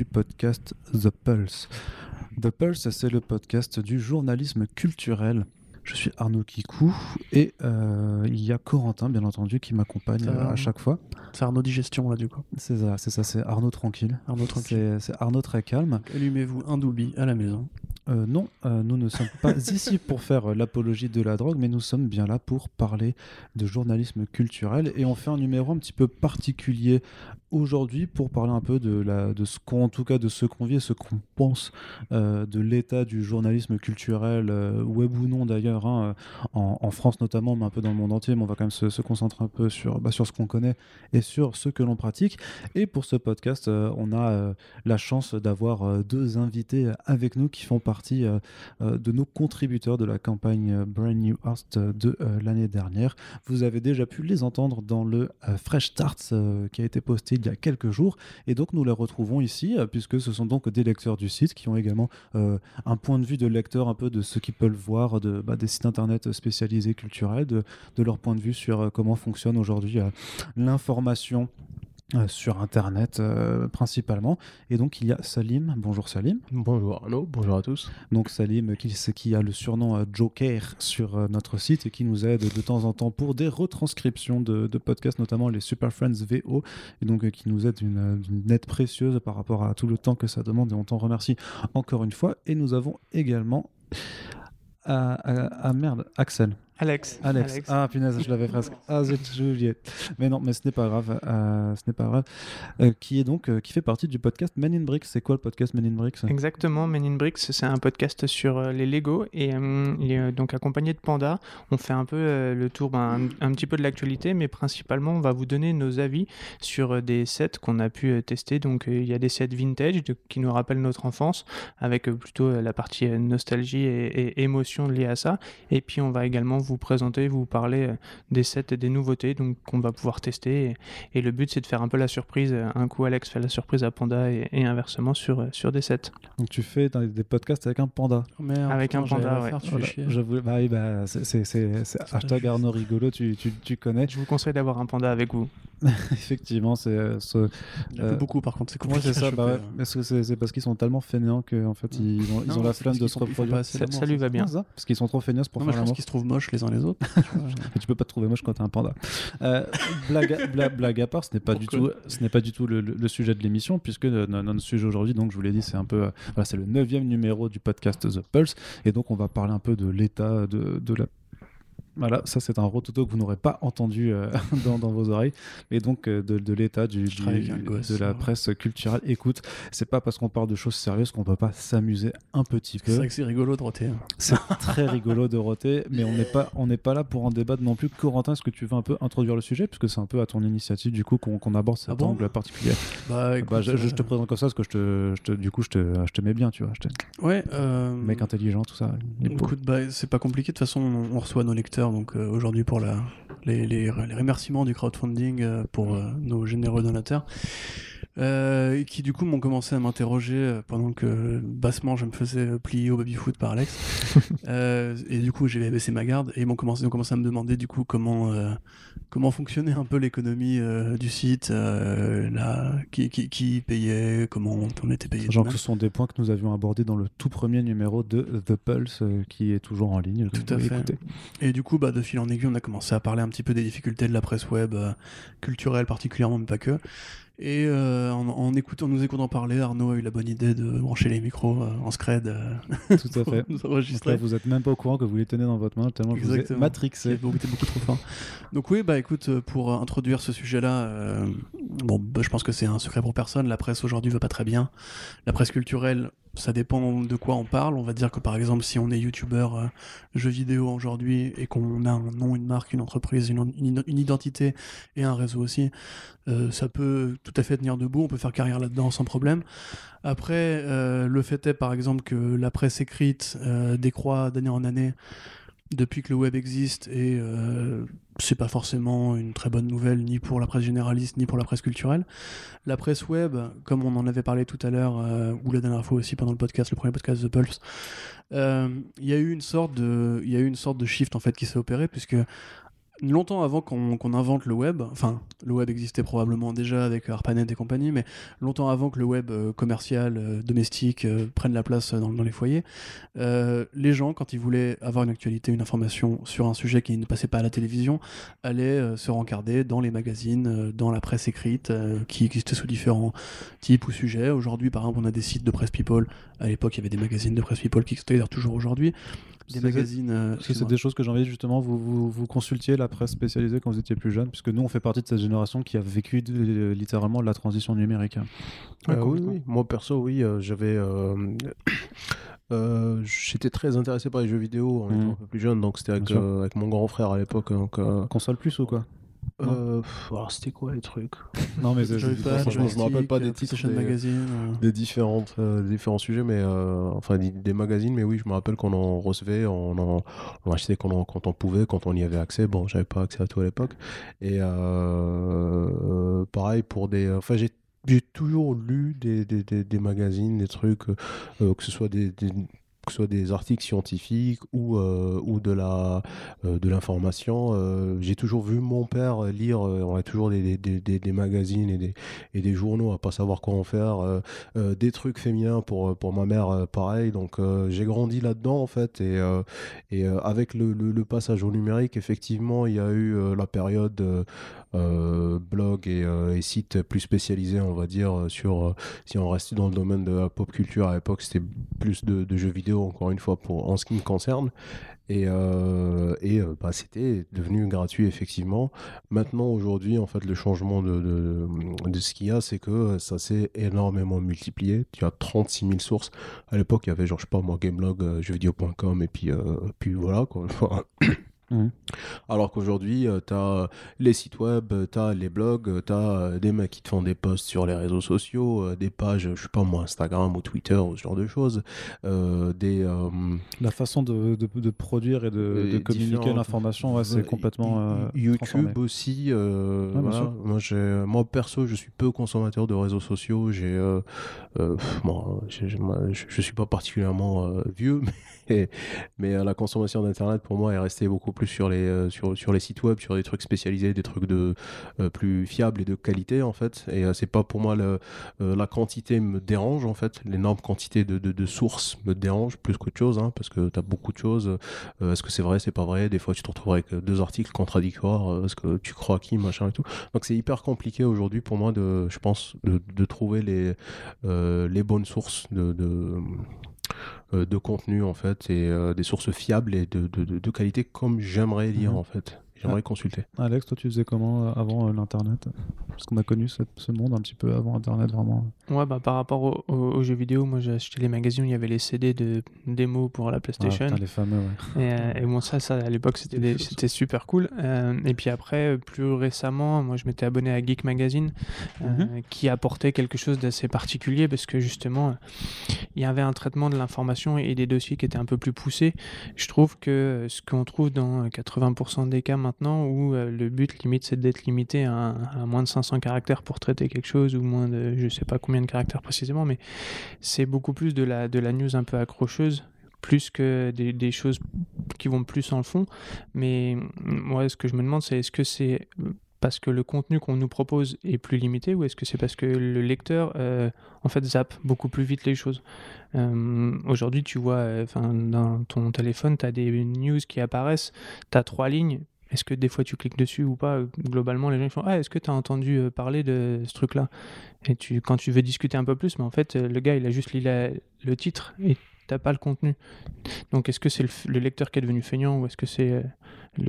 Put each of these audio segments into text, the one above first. du podcast The Pulse. The Pulse, c'est le podcast du journalisme culturel. Je suis Arnaud Kikou et il y a Corentin, bien entendu, qui m'accompagne à chaque fois. C'est Arnaud Digestion, là, du coup. C'est ça, c'est Arnaud Tranquille. C'est Arnaud très calme. Allumez-vous un doobie à la maison. Non, nous ne sommes pas ici pour faire l'apologie de la drogue, mais nous sommes bien là pour parler de journalisme culturel. Et on fait un numéro un petit peu particulier aujourd'hui pour parler un peu de ce qu'on pense de l'état du journalisme culturel, web ou non d'ailleurs, en France notamment, mais un peu dans le monde entier. Mais on va quand même se concentrer un peu sur ce qu'on connaît et sur ce que l'on pratique. Et pour ce podcast, on a la chance d'avoir deux invités avec nous qui font partie de nos contributeurs de la campagne Brand New Host de l'année dernière. Vous avez déjà pu les entendre dans le Fresh Start qui a été posté il y a quelques jours, et donc nous les retrouvons ici puisque ce sont donc des lecteurs du site qui ont également un point de vue de lecteur un peu de ce qu'ils peuvent voir des sites internet spécialisés culturels, de leur point de vue sur comment fonctionne aujourd'hui l'information sur internet principalement. Et donc il y a Salim. Bonjour Salim. Bonjour Arnaud, bonjour à tous. Donc Salim qui a le surnom Joker sur notre site et qui nous aide de temps en temps pour des retranscriptions de podcasts, notamment les Super Friends VO, et donc qui nous aide d'une aide précieuse par rapport à tout le temps que ça demande, et on t'en remercie encore une fois. Et nous avons également Axel. Alex. Ah punaise, je l'avais presque. Ah zut, j'ai oublié. Mais ce n'est pas grave. Qui est donc qui fait partie du podcast Men in Bricks. C'est quoi le podcast Men in Bricks ? Exactement, Men in Bricks, c'est un podcast sur les Lego et donc accompagné de Panda, on fait un peu le tour un petit peu de l'actualité, mais principalement on va vous donner nos avis sur des sets qu'on a pu tester. Donc il y a des sets vintage qui nous rappellent notre enfance, avec plutôt la partie nostalgie et émotion liée à ça. Et puis on va également vous présenter, vous parler des sets et des nouveautés donc qu'on va pouvoir tester, et le but c'est de faire un peu la surprise. Un coup Alex fait la surprise à Panda et inversement sur des sets. Donc tu fais des podcasts avec un panda. Oh merde, avec un panda, ouais. C'est hashtag Arnaud rigolo, tu connais. Je vous conseille d'avoir un panda avec vous. Effectivement, il y en a beaucoup, par contre, c'est compliqué. Ouais, c'est ça, parce que c'est parce qu'ils sont tellement fainéants qu'en fait ils ont la flemme de se reproduire. Ça lui va bien. Parce qu'ils sont trop fainéants pour faire l'amour. Parce qu'ils se trouvent moches les uns les autres. Tu peux pas te trouver moche quand t'es un panda. Blague à part, ce n'est pas du tout le sujet de l'émission, puisque notre sujet aujourd'hui, donc je vous l'ai dit, c'est un peu c'est le 9e numéro du podcast The Pulse, et donc on va parler un peu de l'état de la... Voilà, ça c'est un rototo que vous n'aurez pas entendu dans vos oreilles, mais donc de l'état de la presse culturelle. Écoute, c'est pas parce qu'on parle de choses sérieuses qu'on peut pas s'amuser un petit peu. C'est vrai que c'est rigolo de roter. C'est très rigolo de roter, mais on n'est pas là pour en débattre non plus. Corentin, est-ce que tu veux un peu introduire le sujet, puisque c'est un peu à ton initiative du coup qu'on aborde cet angle particulier. Je te présente comme ça parce que je te mets bien, tu vois. Ouais. Mec intelligent, tout ça. Écoute, c'est pas compliqué. De toute façon, on reçoit nos lecteurs. Donc aujourd'hui pour les remerciements du crowdfunding pour nos généreux donateurs qui du coup m'ont commencé à m'interroger pendant que bassement je me faisais plier au baby-foot par Alex et du coup j'ai baissé ma garde et ils ont commencé à me demander du coup comment fonctionnait un peu l'économie du site, qui payait, comment on était payé. Genre que ce sont des points que nous avions abordés dans le tout premier numéro de The Pulse qui est toujours en ligne. Tout à fait. Écouter. Et du coup de fil en aiguille on a commencé à parler un petit peu des difficultés de la presse web culturelle particulièrement, mais pas que. Et en nous écoutant parler, Arnaud a eu la bonne idée de brancher les micros en scred. Tout à fait. Nous enregistrer. En fait, vous n'êtes même pas au courant que vous les tenez dans votre main, tellement Exactement. Je vous ai matrixé. T'es beaucoup trop fort. Donc oui, écoute, pour introduire ce sujet-là, je pense que c'est un secret pour personne. La presse aujourd'hui ne va pas très bien. La presse culturelle, ça dépend de quoi on parle. On va dire que par exemple, si on est youtubeur jeux vidéo aujourd'hui et qu'on a un nom, une marque, une entreprise, une identité et un réseau aussi, ça peut tout à fait tenir debout. On peut faire carrière là-dedans sans problème. Après, le fait est par exemple que la presse écrite décroît d'année en année depuis que le web existe, et c'est pas forcément une très bonne nouvelle ni pour la presse généraliste ni pour la presse culturelle. La presse web, comme on en avait parlé tout à l'heure ou la dernière fois aussi pendant le premier podcast The Pulse, il y a eu une sorte de shift en fait qui s'est opéré, puisque longtemps avant qu'on invente le web, enfin le web existait probablement déjà avec ARPANET et compagnie, mais longtemps avant que le web commercial, domestique prenne la place dans les foyers, les gens, quand ils voulaient avoir une actualité, une information sur un sujet qui ne passait pas à la télévision, allaient se rencarder dans les magazines, dans la presse écrite, qui existait sous différents types ou sujets. Aujourd'hui, par exemple, on a des sites de Press People. À l'époque, il y avait des magazines de Press People qui existaient d'ailleurs toujours aujourd'hui. Des magazines, c'est des choses que j'ai envie justement vous consultiez la presse spécialisée quand vous étiez plus jeune, puisque nous on fait partie de cette génération qui a vécu littéralement la transition numérique. Oui, moi perso j'avais j'étais très intéressé par les jeux vidéo en étant un peu plus jeune, donc c'était avec mon grand frère à l'époque, donc console plus ou quoi. Alors c'était quoi les trucs? Non mais je me rappelle pas des titres des différents sujets, mais enfin des magazines, mais oui, je me rappelle qu'on en recevait, on achetait quand on pouvait, quand on y avait accès. Bon, j'avais pas accès à tout à l'époque, et pareil pour des, enfin j'ai toujours lu des magazines, des trucs, que ce soit des articles scientifiques ou de l'information. J'ai toujours vu mon père lire, on a toujours des magazines et des journaux à pas savoir quoi en faire, des trucs féminins pour ma mère, pareil, donc j'ai grandi là-dedans en fait, et avec le passage au numérique, effectivement il y a eu la période blog et sites plus spécialisés, on va dire, sur si on restait dans le domaine de la pop culture, à l'époque c'était plus de jeux vidéo encore une fois en ce qui me concerne, et c'était devenu gratuit effectivement. Maintenant aujourd'hui en fait le changement de ce qu'il y a, c'est que ça s'est énormément multiplié, tu as 36 000 sources. À l'époque il y avait GameBlog, jeuxvideo.com, et puis voilà quoi. Alors qu'aujourd'hui, t'as les sites web, t'as les blogs, t'as des mecs qui te font des posts sur les réseaux sociaux, des pages, je sais pas moi, Instagram ou Twitter ou ce genre de choses. La façon de produire et de communiquer l'information, c'est complètement YouTube transformé. Aussi. Voilà. Moi perso, je suis peu consommateur de réseaux sociaux. Je suis pas particulièrement vieux, mais la consommation d'internet pour moi est restée beaucoup plus sur les sites web, sur des trucs spécialisés, des trucs plus fiables et de qualité en fait, et c'est pas pour moi la quantité me dérange en fait, l'énorme quantité de sources me dérange plus qu'autre chose, parce que t'as beaucoup de choses, est-ce que c'est vrai, c'est pas vrai, des fois tu te retrouves avec deux articles contradictoires, est-ce que tu crois qui, machin et tout, donc c'est hyper compliqué aujourd'hui pour moi je pense de trouver les bonnes sources de contenu en fait, et des sources fiables et de qualité comme j'aimerais lire en fait, j'aimerais consulter. Alex, toi tu faisais comment avant l'internet, parce qu'on a connu ce monde un petit peu avant internet vraiment. Ouais, bah par rapport aux jeux vidéo, moi j'ai acheté les magazines, il y avait les CD de démos pour la Playstation, les fameux, ouais. Et bon ça à l'époque c'était super cool, et puis après plus récemment moi je m'étais abonné à Geek Magazine, qui apportait quelque chose d'assez particulier, parce que justement il y avait un traitement de l'information et des dossiers qui étaient un peu plus poussés. Je trouve que ce qu'on trouve dans 80% des cas maintenant, où le but limite c'est d'être limité à moins de 500 caractères pour traiter quelque chose, ou moins de je sais pas combien de caractères précisément, mais c'est beaucoup plus de la news un peu accrocheuse, plus que des choses qui vont plus en le fond. Mais moi ce que je me demande, c'est est-ce que c'est parce que le contenu qu'on nous propose est plus limité, ou est-ce que c'est parce que le lecteur en fait zappe beaucoup plus vite les choses. Aujourd'hui tu vois, dans ton téléphone t'as des news qui apparaissent, t'as 3 lignes. Est-ce que des fois tu cliques dessus ou pas? Globalement, les gens font « Ah, est-ce que tu as entendu parler de ce truc-là » Et quand tu veux discuter un peu plus, mais en fait, le gars, il a juste lu le titre et t'as pas le contenu. Donc, est-ce que c'est le lecteur qui est devenu feignant, ou est-ce que c'est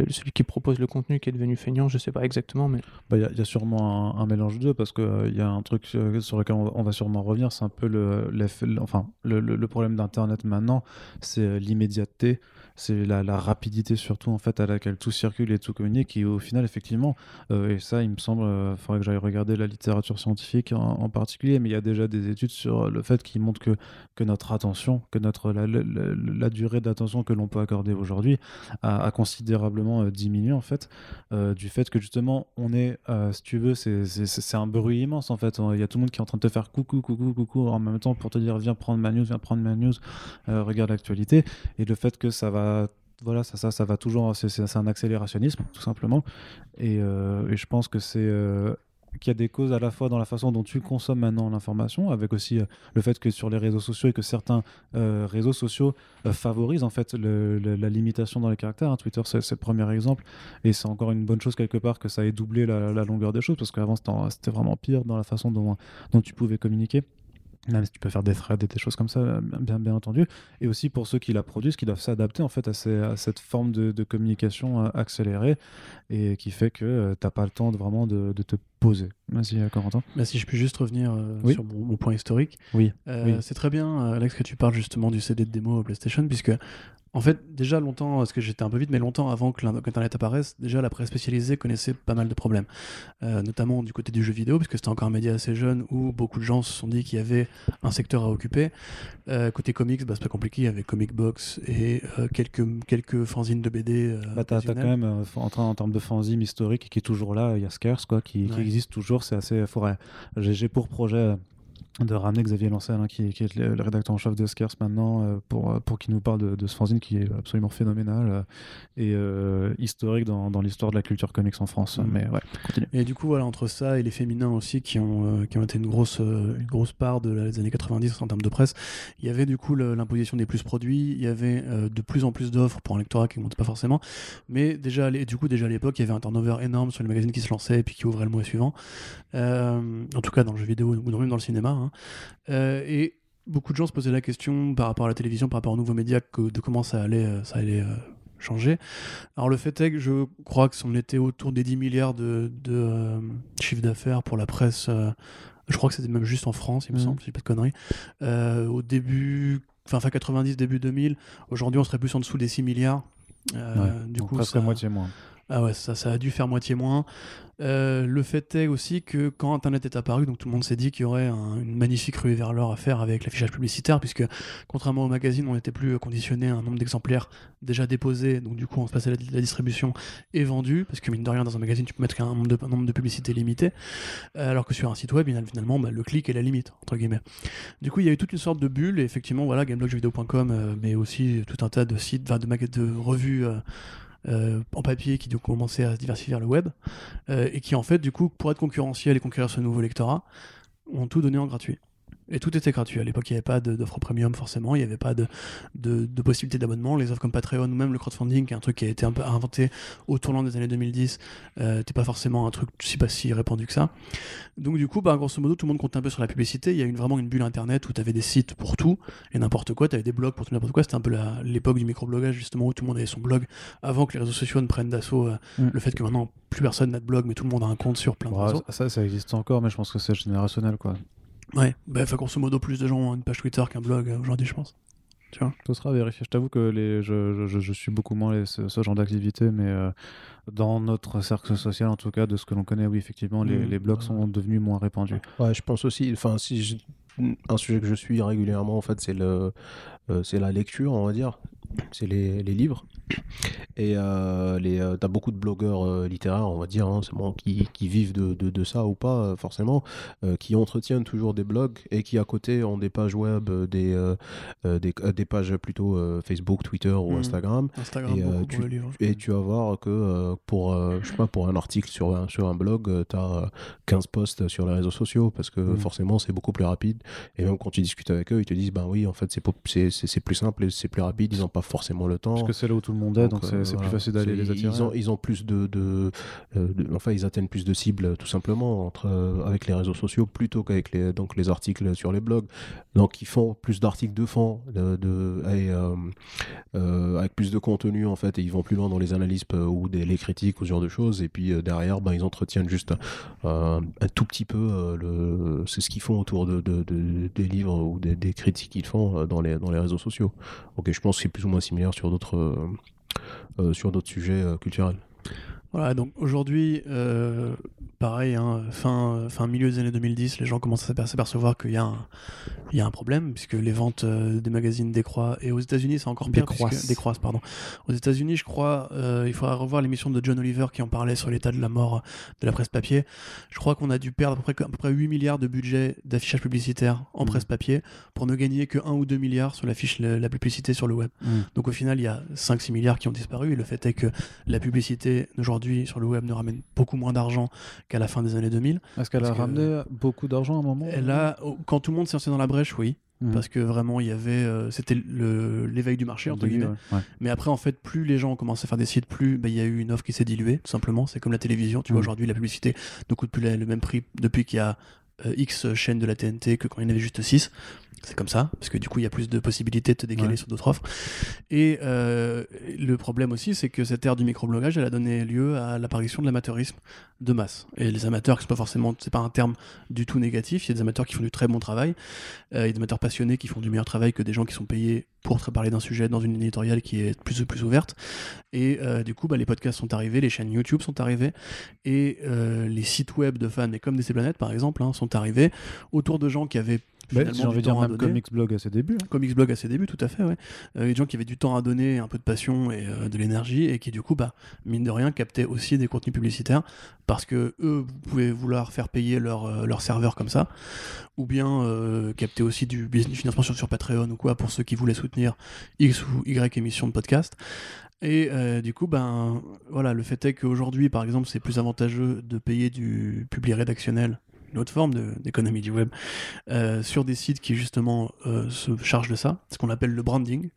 celui qui propose le contenu qui est devenu feignant? Je sais pas exactement, mais... y a sûrement un mélange de deux, parce qu'il y a un truc sur lequel on va sûrement revenir, c'est un peu le problème d'Internet maintenant, c'est l'immédiateté. C'est la rapidité surtout en fait à laquelle tout circule et tout communique, et au final effectivement, et ça il me semble, faudrait que j'aille regarder la littérature scientifique en particulier, mais il y a déjà des études sur le fait qui montrent que notre attention, que la durée d'attention que l'on peut accorder aujourd'hui a considérablement diminué en fait, du fait que justement on est, si tu veux, c'est un bruit immense en fait, il y a tout le monde qui est en train de te faire coucou coucou coucou en même temps pour te dire viens prendre ma news, regarde l'actualité, et le fait que ça va Voilà, ça va toujours, c'est un accélérationnisme, tout simplement. Et je pense que c'est... qu'il y a des causes à la fois dans la façon dont tu consommes maintenant l'information, avec aussi le fait que sur les réseaux sociaux et que certains réseaux sociaux favorisent en fait la limitation dans les caractères. Hein. Twitter, c'est le premier exemple, et c'est encore une bonne chose quelque part que ça ait doublé la longueur des choses, parce qu'avant c'était vraiment pire dans la façon dont tu pouvais communiquer. Même si tu peux faire des threads et des choses comme ça, bien entendu. Et aussi pour ceux qui la produisent, qui doivent s'adapter en fait à cette forme de communication accélérée, et qui fait que t'as pas le temps vraiment de te poser. Merci Corentin. Bah, si je peux juste revenir sur mon point historique. Oui. C'est très bien, Alex, que tu parles justement du CD de démo au PlayStation, puisque en fait, déjà longtemps, parce que j'étais un peu vite, mais longtemps avant que l'Internet apparaisse, déjà la presse spécialisée connaissait pas mal de problèmes, notamment du côté du jeu vidéo, parce que c'était encore un média assez jeune où beaucoup de gens se sont dit qu'il y avait un secteur à occuper. Côté comics, c'est pas compliqué, avec Comic Box et quelques fanzines de BD. T'as quand même, en termes de fanzine historique qui est toujours là, il y a Scarce qui existe toujours, c'est assez forêt. J'ai pour projet de ramener Xavier Lancel, hein, qui est le rédacteur en chef de Scarce maintenant, pour qu'il nous parle de ce fanzine qui est absolument phénoménal et historique dans l'histoire de la culture comics en France. Mais ouais, continue. Et du coup, voilà, entre ça et les féminins aussi qui ont été une grosse part des années 90 en termes de presse, il y avait du coup l'imposition des plus produits, il y avait de plus en plus d'offres pour un lectorat qui ne monte pas forcément, mais déjà à l'époque, il y avait un turnover énorme sur les magazines qui se lançaient et puis qui ouvraient le mois suivant, en tout cas dans le jeu vidéo ou même dans le cinéma. Et beaucoup de gens se posaient la question par rapport à la télévision, par rapport aux nouveaux médias, de comment ça allait changer. Alors le fait est que je crois que on était autour des 10 milliards de chiffre d'affaires pour la presse, je crois que c'était même juste en France, il me semble, si j'ai pas de conneries, au début, fin 90, début 2000. Aujourd'hui on serait plus en dessous des 6 milliards, du coup presque la moitié moins. Ah ouais, ça a dû faire moitié moins. Le fait est aussi que quand Internet est apparu, donc tout le monde s'est dit qu'il y aurait une magnifique ruée vers l'or à faire avec l'affichage publicitaire, puisque contrairement aux magazines, on n'était plus conditionné à un nombre d'exemplaires déjà déposés, donc du coup on se passait la distribution et vendue, parce que mine de rien dans un magazine tu peux mettre un nombre de publicités limité, alors que sur un site web finalement le clic est la limite, entre guillemets. Du coup il y a eu toute une sorte de bulle, et effectivement voilà, GameBlog, jeuxvideo.com, mais aussi tout un tas de sites, de revues en papier qui donc commençait à se diversifier vers le web, et qui en fait du coup, pour être concurrentiel et conquérir ce nouveau lectorat, ont tout donné en gratuit. Et tout était gratuit. À l'époque, il n'y avait pas d'offre premium forcément, il n'y avait pas de possibilité d'abonnement. Les offres comme Patreon ou même le crowdfunding, qui est un truc qui a été un peu inventé au tournant des années 2010, n'était pas forcément un truc si répandu que ça. Donc du coup, grosso modo, tout le monde comptait un peu sur la publicité. Il y a eu vraiment une bulle internet où tu avais des sites pour tout et n'importe quoi, tu avais des blogs pour tout n'importe quoi. C'était un peu l'époque du microblogage, justement, où tout le monde avait son blog avant que les réseaux sociaux ne prennent d'assaut le fait que maintenant, plus personne n'a de blog, mais tout le monde a un compte sur plein de réseaux. Ça existe encore, mais je pense que c'est générationnel, quoi. Ouais, grosso modo, plus de gens ont une page Twitter qu'un blog aujourd'hui, je pense. Tu vois, ça sera vérifié. Je t'avoue que je suis beaucoup moins ce genre d'activité, mais dans notre cercle social, en tout cas, de ce que l'on connaît, oui, effectivement, les blogs sont devenus moins répandus. Ouais, je pense aussi, un sujet que je suis régulièrement, en fait, c'est la lecture, on va dire. C'est les livres, et t'as beaucoup de blogueurs littéraires, on va dire, qui vivent de ça ou pas forcément, qui entretiennent toujours des blogs et qui à côté ont des pages web, des pages plutôt Facebook, Twitter ou Instagram. Tu vas voir que pour un article sur un blog, t'as 15 posts sur les réseaux sociaux, parce que forcément c'est beaucoup plus rapide, et même quand tu discutes avec eux, ils te disent oui, en fait c'est plus simple et c'est plus rapide, ils ont pas forcément le temps, parce que c'est là où tout le monde est, donc c'est plus facile d'aller les attirer. Ils ont plus de ils atteignent plus de cibles, tout simplement, avec les réseaux sociaux plutôt qu'avec les articles sur les blogs. Donc ils font plus d'articles de fond, avec plus de contenu en fait, et ils vont plus loin dans les analyses ou les critiques ou ce genre de choses. Et puis derrière, ils entretiennent juste un tout petit peu c'est ce qu'ils font autour des livres ou des critiques qu'ils font dans les réseaux sociaux. Ok, je pense que c'est plus ou moins similaire sur d'autres sujets culturels. Voilà, donc aujourd'hui, pareil, hein, fin milieu des années 2010, les gens commencent à s'apercevoir qu'il y a un problème, puisque les ventes des magazines décroissent, et aux États-Unis c'est encore pire, décroissent. Aux États-Unis, je crois, il faudra revoir l'émission de John Oliver qui en parlait sur l'état de la mort de la presse papier. Je crois qu'on a dû perdre à peu près 8 milliards de budget d'affichage publicitaire en presse papier pour ne gagner que 1 ou 2 milliards sur la publicité sur le web. Donc au final, il y a 5-6 milliards qui ont disparu, et le fait est que la publicité d'aujourd'hui sur le web ne ramène beaucoup moins d'argent qu'à la fin des années 2000. Est-ce qu'elle a ramené beaucoup d'argent à un moment ? Quand tout le monde s'est lancé dans la brèche, oui. Parce que vraiment, il y avait, c'était l'éveil du marché, entre guillemets. Ouais. Mais après, en fait, plus les gens ont commencé à faire des sites, plus il y a eu une offre qui s'est diluée, tout simplement. C'est comme la télévision. Tu vois, aujourd'hui, la publicité ne coûte plus le même prix depuis qu'il y a X chaînes de la TNT que quand il y en avait juste 6. C'est comme ça, parce que du coup, il y a plus de possibilités de te décaler sur d'autres offres. Et le problème aussi, c'est que cette ère du microblogage, elle a donné lieu à l'apparition de l'amateurisme de masse. Et les amateurs, c'est pas un terme du tout négatif, il y a des amateurs qui font du très bon travail, il y a des amateurs passionnés qui font du meilleur travail que des gens qui sont payés pour te parler d'un sujet dans une éditoriale qui est plus ouverte. Et du coup, les podcasts sont arrivés, les chaînes YouTube sont arrivées, et les sites web de fans, comme DC Planète par exemple, sont arrivés autour de gens qui avaient j'ai envie de dire même ComicsBlog à ses débuts. ComicsBlog à ses débuts, tout à fait, ouais. Des gens qui avaient du temps à donner, un peu de passion et de l'énergie, et qui du coup, mine de rien, captaient aussi des contenus publicitaires, parce que eux, vous pouvez vouloir faire payer leur serveur comme ça, ou bien capter aussi du financement sur Patreon ou quoi, pour ceux qui voulaient soutenir X ou Y émissions de podcast. Et du coup, voilà, le fait est qu'aujourd'hui, par exemple, c'est plus avantageux de payer du public rédactionnel, une autre forme d'économie du web, sur des sites qui justement se chargent de ça, ce qu'on appelle le branding.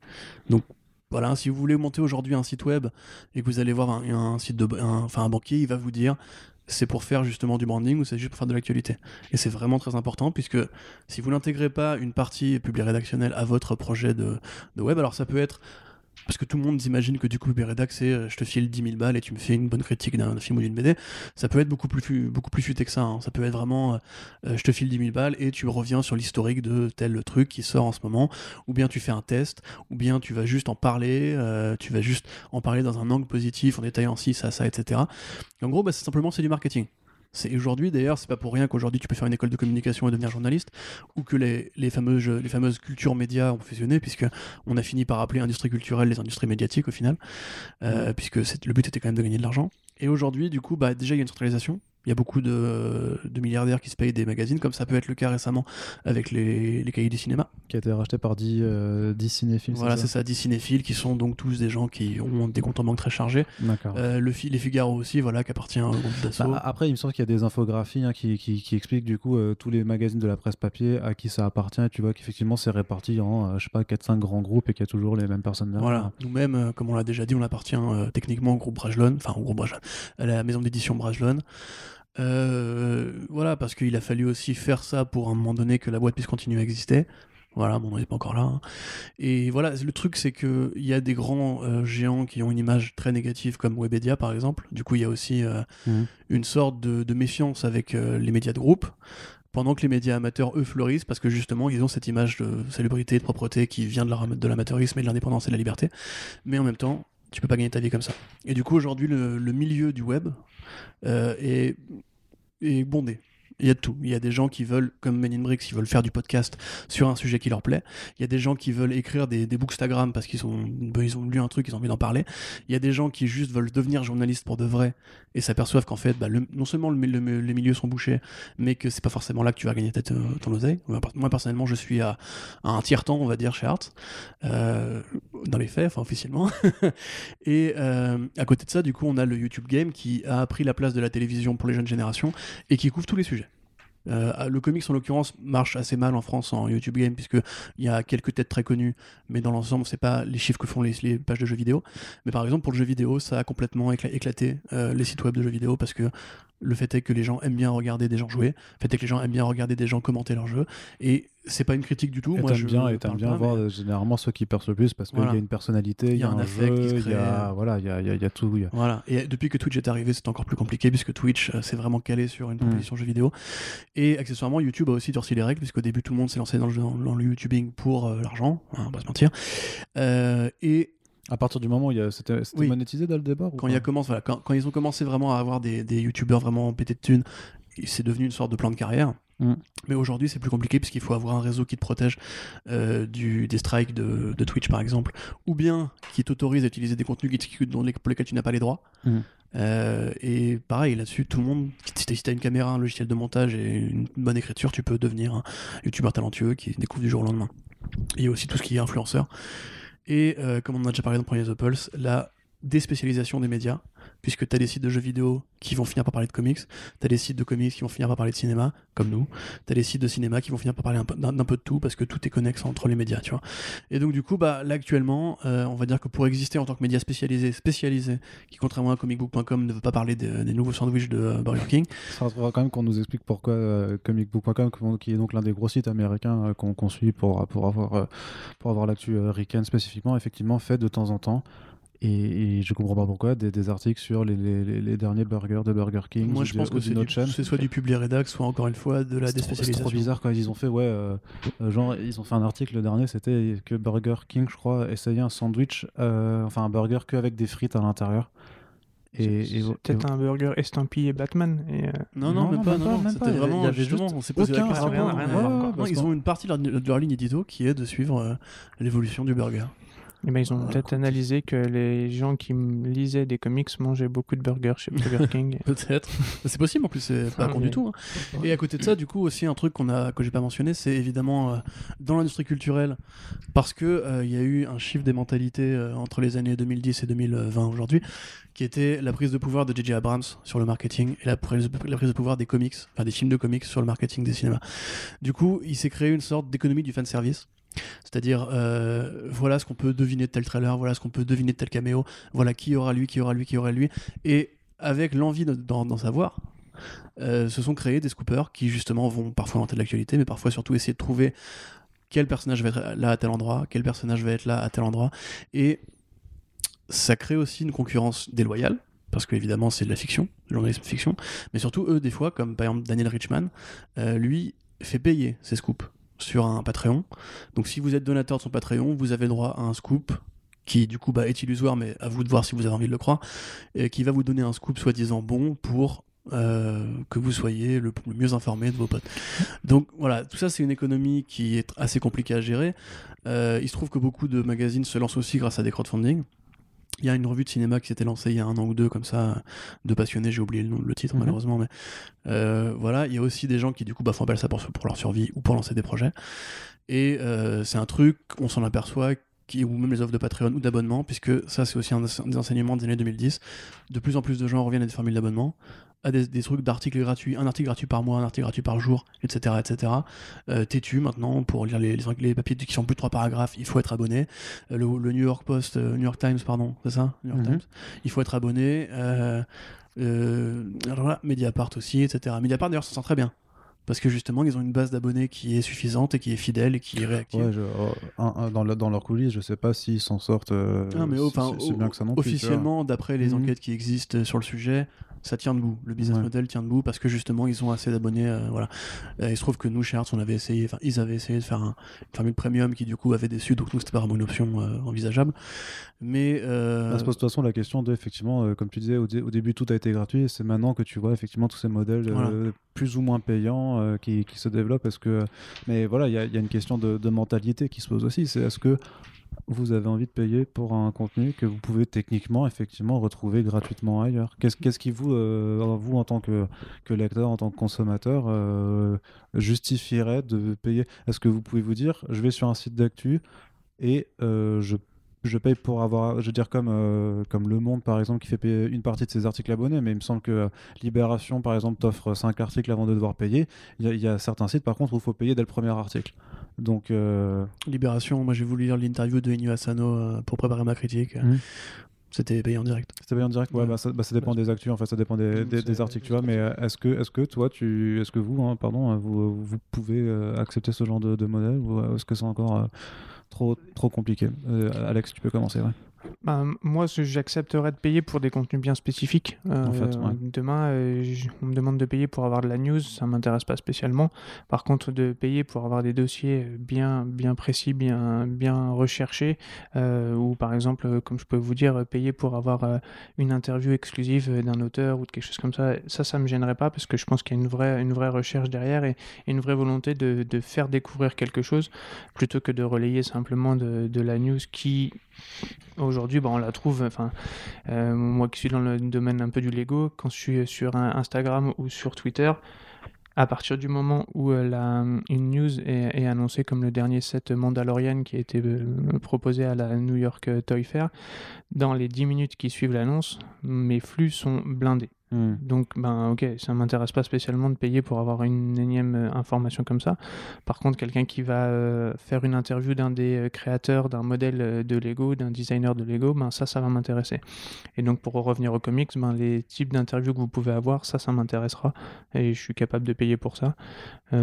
Donc voilà, si vous voulez monter aujourd'hui un site web et que vous allez voir un banquier, il va vous dire c'est pour faire justement du branding ou c'est juste pour faire de l'actualité. Et c'est vraiment très important, puisque si vous n'intégrez pas une partie public rédactionnelle à votre projet de web, alors ça peut être... Parce que tout le monde s'imagine que du coup, Bérédac, c'est je te file 10 000 balles et tu me fais une bonne critique d'un film ou d'une BD. Ça peut être beaucoup plus futé que ça. Ça peut être vraiment je te file 10 000 balles et tu reviens sur l'historique de tel truc qui sort en ce moment. Ou bien tu fais un test, ou bien tu vas juste en parler, dans un angle positif en détaillant ci, ça, etc. Et en gros, c'est du marketing. C'est aujourd'hui, d'ailleurs, c'est pas pour rien qu'aujourd'hui tu peux faire une école de communication et devenir journaliste, ou que les fameuses cultures médias ont fusionné, puisque on a fini par appeler industrie culturelle les industries médiatiques au final, puisque le but était quand même de gagner de l'argent. Et aujourd'hui, du coup, déjà il y a une centralisation. Il y a beaucoup de milliardaires qui se payent des magazines, comme ça peut être le cas récemment avec les cahiers du cinéma. Qui a été racheté par 10 cinéphiles. Voilà, c'est ça, 10 cinéphiles, qui sont donc tous des gens qui ont des comptes en banque très chargés. D'accord. Les Figaro aussi, voilà, qui appartient au groupe Dassault. Après, il me semble qu'il y a des infographies qui expliquent du coup tous les magazines de la presse papier, à qui ça appartient. Et tu vois qu'effectivement, c'est réparti en, 4-5 grands groupes et qu'il y a toujours les mêmes personnes là. Voilà, nous-mêmes, comme on l'a déjà dit, on appartient techniquement au groupe Bragelonne, à la maison d'édition Bragelonne. Voilà, parce qu'il a fallu aussi faire ça pour à un moment donné que la boîte puisse continuer à exister. Voilà, on n'est pas encore là. Et voilà, le truc, c'est qu'il y a des grands géants qui ont une image très négative, comme Webedia par exemple. Du coup, il y a aussi une sorte de méfiance avec les médias de groupe, pendant que les médias amateurs, eux, fleurissent, parce que justement, ils ont cette image de salubrité, de propreté qui vient de l'amateurisme et de l'indépendance et de la liberté. Mais en même temps, tu peux pas gagner ta vie comme ça. Et du coup, aujourd'hui, le milieu du web est bondé. Il y a de tout. Il y a des gens qui veulent, comme Men in Bricks, ils veulent faire du podcast sur un sujet qui leur plaît. Il y a des gens qui veulent écrire des bookstagram parce qu'ils ont lu un truc, ils ont envie d'en parler. Il y a des gens qui juste veulent devenir journalistes pour de vrai et s'aperçoivent qu'en fait, non seulement les milieux sont bouchés, mais que c'est pas forcément là que tu vas gagner ton oseille. Moi, personnellement, je suis à un tiers-temps, on va dire, chez Arts, dans les faits, officiellement. Et à côté de ça, du coup, on a le YouTube Game qui a pris la place de la télévision pour les jeunes générations et qui couvre tous les sujets. Le comics en l'occurrence marche assez mal en France en YouTube Game, puisque il y a quelques têtes très connues, mais dans l'ensemble c'est pas les chiffres que font les pages de jeux vidéo. Mais par exemple pour le jeu vidéo, ça a complètement éclaté les sites web de jeux vidéo, parce que le fait est que les gens aiment bien regarder des gens jouer, le fait est que les gens aiment bien regarder des gens commenter leurs jeux, et c'est pas une critique du tout. T'aimes bien voir généralement ceux qui percent le plus, parce qu'il y a une personnalité, il y a un affect jeu, il y a tout. Voilà. Et depuis que Twitch est arrivé, c'est encore plus compliqué, puisque Twitch s'est vraiment calé sur une proposition jeux vidéo. Et accessoirement, YouTube a aussi durci les règles, puisqu'au début tout le monde s'est lancé dans le YouTubing pour l'argent, on va pas se mentir. Et À partir du moment où c'était oui. monétisé dès le départ ou quand, voilà, quand ils ont commencé vraiment à avoir des youtubeurs vraiment pétés de thunes, c'est devenu une sorte de plan de carrière. Mmh. Mais aujourd'hui c'est plus compliqué parce qu'il faut avoir un réseau qui te protège des strikes de Twitch par exemple, ou bien qui t'autorise à utiliser des contenus pour lesquels tu n'as pas les droits. Mmh. Et pareil là-dessus, tout le monde, si t'as une caméra, un logiciel de montage et une bonne écriture, tu peux devenir un youtubeur talentueux qui découvre du jour au lendemain. Il y a aussi tout ce qui est influenceur et comme on a déjà parlé dans le premier The Pulse, la déspécialisation des médias, puisque t'as des sites de jeux vidéo qui vont finir par parler de comics, t'as des sites de comics qui vont finir par parler de cinéma, comme nous, t'as des sites de cinéma qui vont finir par parler d'un peu de tout, parce que tout est connexe entre les médias, tu vois. Et donc du coup, là actuellement, on va dire que pour exister en tant que média spécialisé, qui contrairement à comicbook.com ne veut pas parler des nouveaux sandwichs de Burger King. Ça faudra quand même qu'on nous explique pourquoi comicbook.com, qui est donc l'un des gros sites américains qu'on suit pour avoir l'actu ricaine spécifiquement, effectivement fait de temps en temps. Et je comprends pas pourquoi des articles sur les derniers burgers de Burger King. Moi, je pense que c'est soit du publi-rédac, soit encore une fois de la déspécialisation. C'est trop bizarre quand ils ont fait ils ont fait un article, le dernier c'était que Burger King, je crois, essayait un sandwich, un burger qu'avec des frites à l'intérieur. Et peut-être un burger estampillé Batman. Non, même pas. C'était vraiment. Il y avait justement, on s'est posé la question. Ils ont une partie de leur ligne édito qui est de suivre l'évolution du burger. Eh ben, ils ont peut-être analysé que les gens qui lisaient des comics mangeaient beaucoup de burgers chez Burger King. Peut-être. C'est possible, en plus, c'est pas con du tout. Hein. Et à côté de ça, du coup, aussi un truc que j'ai pas mentionné, c'est évidemment dans l'industrie culturelle, parce qu'il y a eu un chiffre des mentalités entre les années 2010 et 2020 aujourd'hui, qui était la prise de pouvoir de J.J. Abrams sur le marketing et la prise de pouvoir des comics, enfin des films de comics sur le marketing des cinémas. Du coup, il s'est créé une sorte d'économie du fanservice. C'est-à-dire, voilà ce qu'on peut deviner de tel trailer, voilà ce qu'on peut deviner de tel caméo, voilà qui aura lui. Et avec l'envie d'en savoir, se sont créés des scoopers qui justement vont parfois inventer de l'actualité, mais parfois surtout essayer de trouver quel personnage va être là à tel endroit, quel personnage va être là à tel endroit. Et ça crée aussi une concurrence déloyale, parce qu'évidemment c'est de la fiction, de journalisme fiction, mais surtout eux des fois, comme par exemple Daniel Richman, lui fait payer ses scoops sur un Patreon. Donc si vous êtes donateur de son Patreon, vous avez droit à un scoop qui du coup est illusoire, mais à vous de voir si vous avez envie de le croire, et qui va vous donner un scoop soi-disant bon pour que vous soyez le mieux informé de vos potes. Donc voilà, tout ça c'est une économie qui est assez compliquée à gérer. Il se trouve que beaucoup de magazines se lancent aussi grâce à des crowdfunding. Il y a une revue de cinéma qui s'était lancée il y a 1 an ou 2 comme ça, de passionnés, j'ai oublié le nom, le titre malheureusement, mais voilà, il y a aussi des gens qui du coup font appel à ça pour leur survie ou pour lancer des projets, et c'est un truc, on s'en aperçoit, ou même les offres de Patreon ou d'abonnement, puisque ça c'est aussi un des enseignements des années 2010, de plus en plus de gens reviennent à des formules d'abonnement, à des trucs d'articles gratuits, un article gratuit par mois, un article gratuit par jour, etc. Têtu maintenant, pour lire les papiers qui sont plus de 3 paragraphes, il faut être abonné. Le New York Times, c'est ça, New York Times, il faut être abonné. Alors là, Mediapart aussi, etc. Mediapart d'ailleurs s'en sort très bien, parce que justement ils ont une base d'abonnés qui est suffisante et qui est fidèle et qui est réactive. Dans leur coulisses, je sais pas s'ils s'en sortent c'est bien que ça non officiellement plus, d'après les enquêtes qui existent sur le sujet, ça tient debout, le business model tient debout, parce que justement ils ont assez d'abonnés. Il se trouve que nous chez Arts, ils avaient essayé de faire une formule premium qui du coup avait déçu, donc nous c'était pas vraiment une option envisageable, mais là, se pose de toute façon la question de, effectivement, comme tu disais au début tout a été gratuit, et c'est maintenant que tu vois effectivement tous ces modèles plus ou moins payants qui se développe, parce que, mais voilà, il y a une question de mentalité qui se pose aussi, c'est est-ce que vous avez envie de payer pour un contenu que vous pouvez techniquement effectivement retrouver gratuitement ailleurs. Qu'est-ce qui vous en tant que lecteur, en tant que consommateur, justifierait de payer? Est-ce que vous pouvez vous dire, je vais sur un site d'actu et je paye pour avoir, je veux dire, comme Le Monde par exemple qui fait payer une partie de ses articles abonnés, mais il me semble que Libération par exemple t'offre 5 articles avant de devoir payer. Il y a certains sites par contre où il faut payer dès le premier article. Donc Libération, moi j'ai voulu lire l'interview de Inu Asano pour préparer ma critique. C'était payé en direct. Ouais. Ça dépend des actus, en fait, ça dépend des articles, tu vois. Mais est-ce que toi, vous pouvez accepter ce genre de modèle, ou est-ce que c'est encore trop compliqué? Alex, tu peux commencer. Ben, moi, j'accepterais de payer pour des contenus bien spécifiques. En fait, ouais. Demain, on me demande de payer pour avoir de la news, ça ne m'intéresse pas spécialement. Par contre, de payer pour avoir des dossiers bien précis, bien recherchés, ou par exemple, comme je peux vous dire, payer pour avoir une interview exclusive d'un auteur ou de quelque chose comme ça, ça ne me gênerait pas parce que je pense qu'il y a une vraie recherche derrière et une vraie volonté de faire découvrir quelque chose plutôt que de relayer simplement de la news qui... Aujourd'hui, on la trouve, moi qui suis dans le domaine un peu du Lego, quand je suis sur Instagram ou sur Twitter, à partir du moment où une news est annoncée comme le dernier set Mandalorian qui a été proposé à la New York Toy Fair, dans les 10 minutes qui suivent l'annonce, mes flux sont blindés. Donc, ça ne m'intéresse pas spécialement de payer pour avoir une énième information comme ça. Par contre, quelqu'un qui va faire une interview d'un des créateurs, d'un modèle de Lego, d'un designer de Lego, ça va m'intéresser. Et donc, pour revenir aux comics, les types d'interviews que vous pouvez avoir, ça m'intéressera. Et je suis capable de payer pour ça.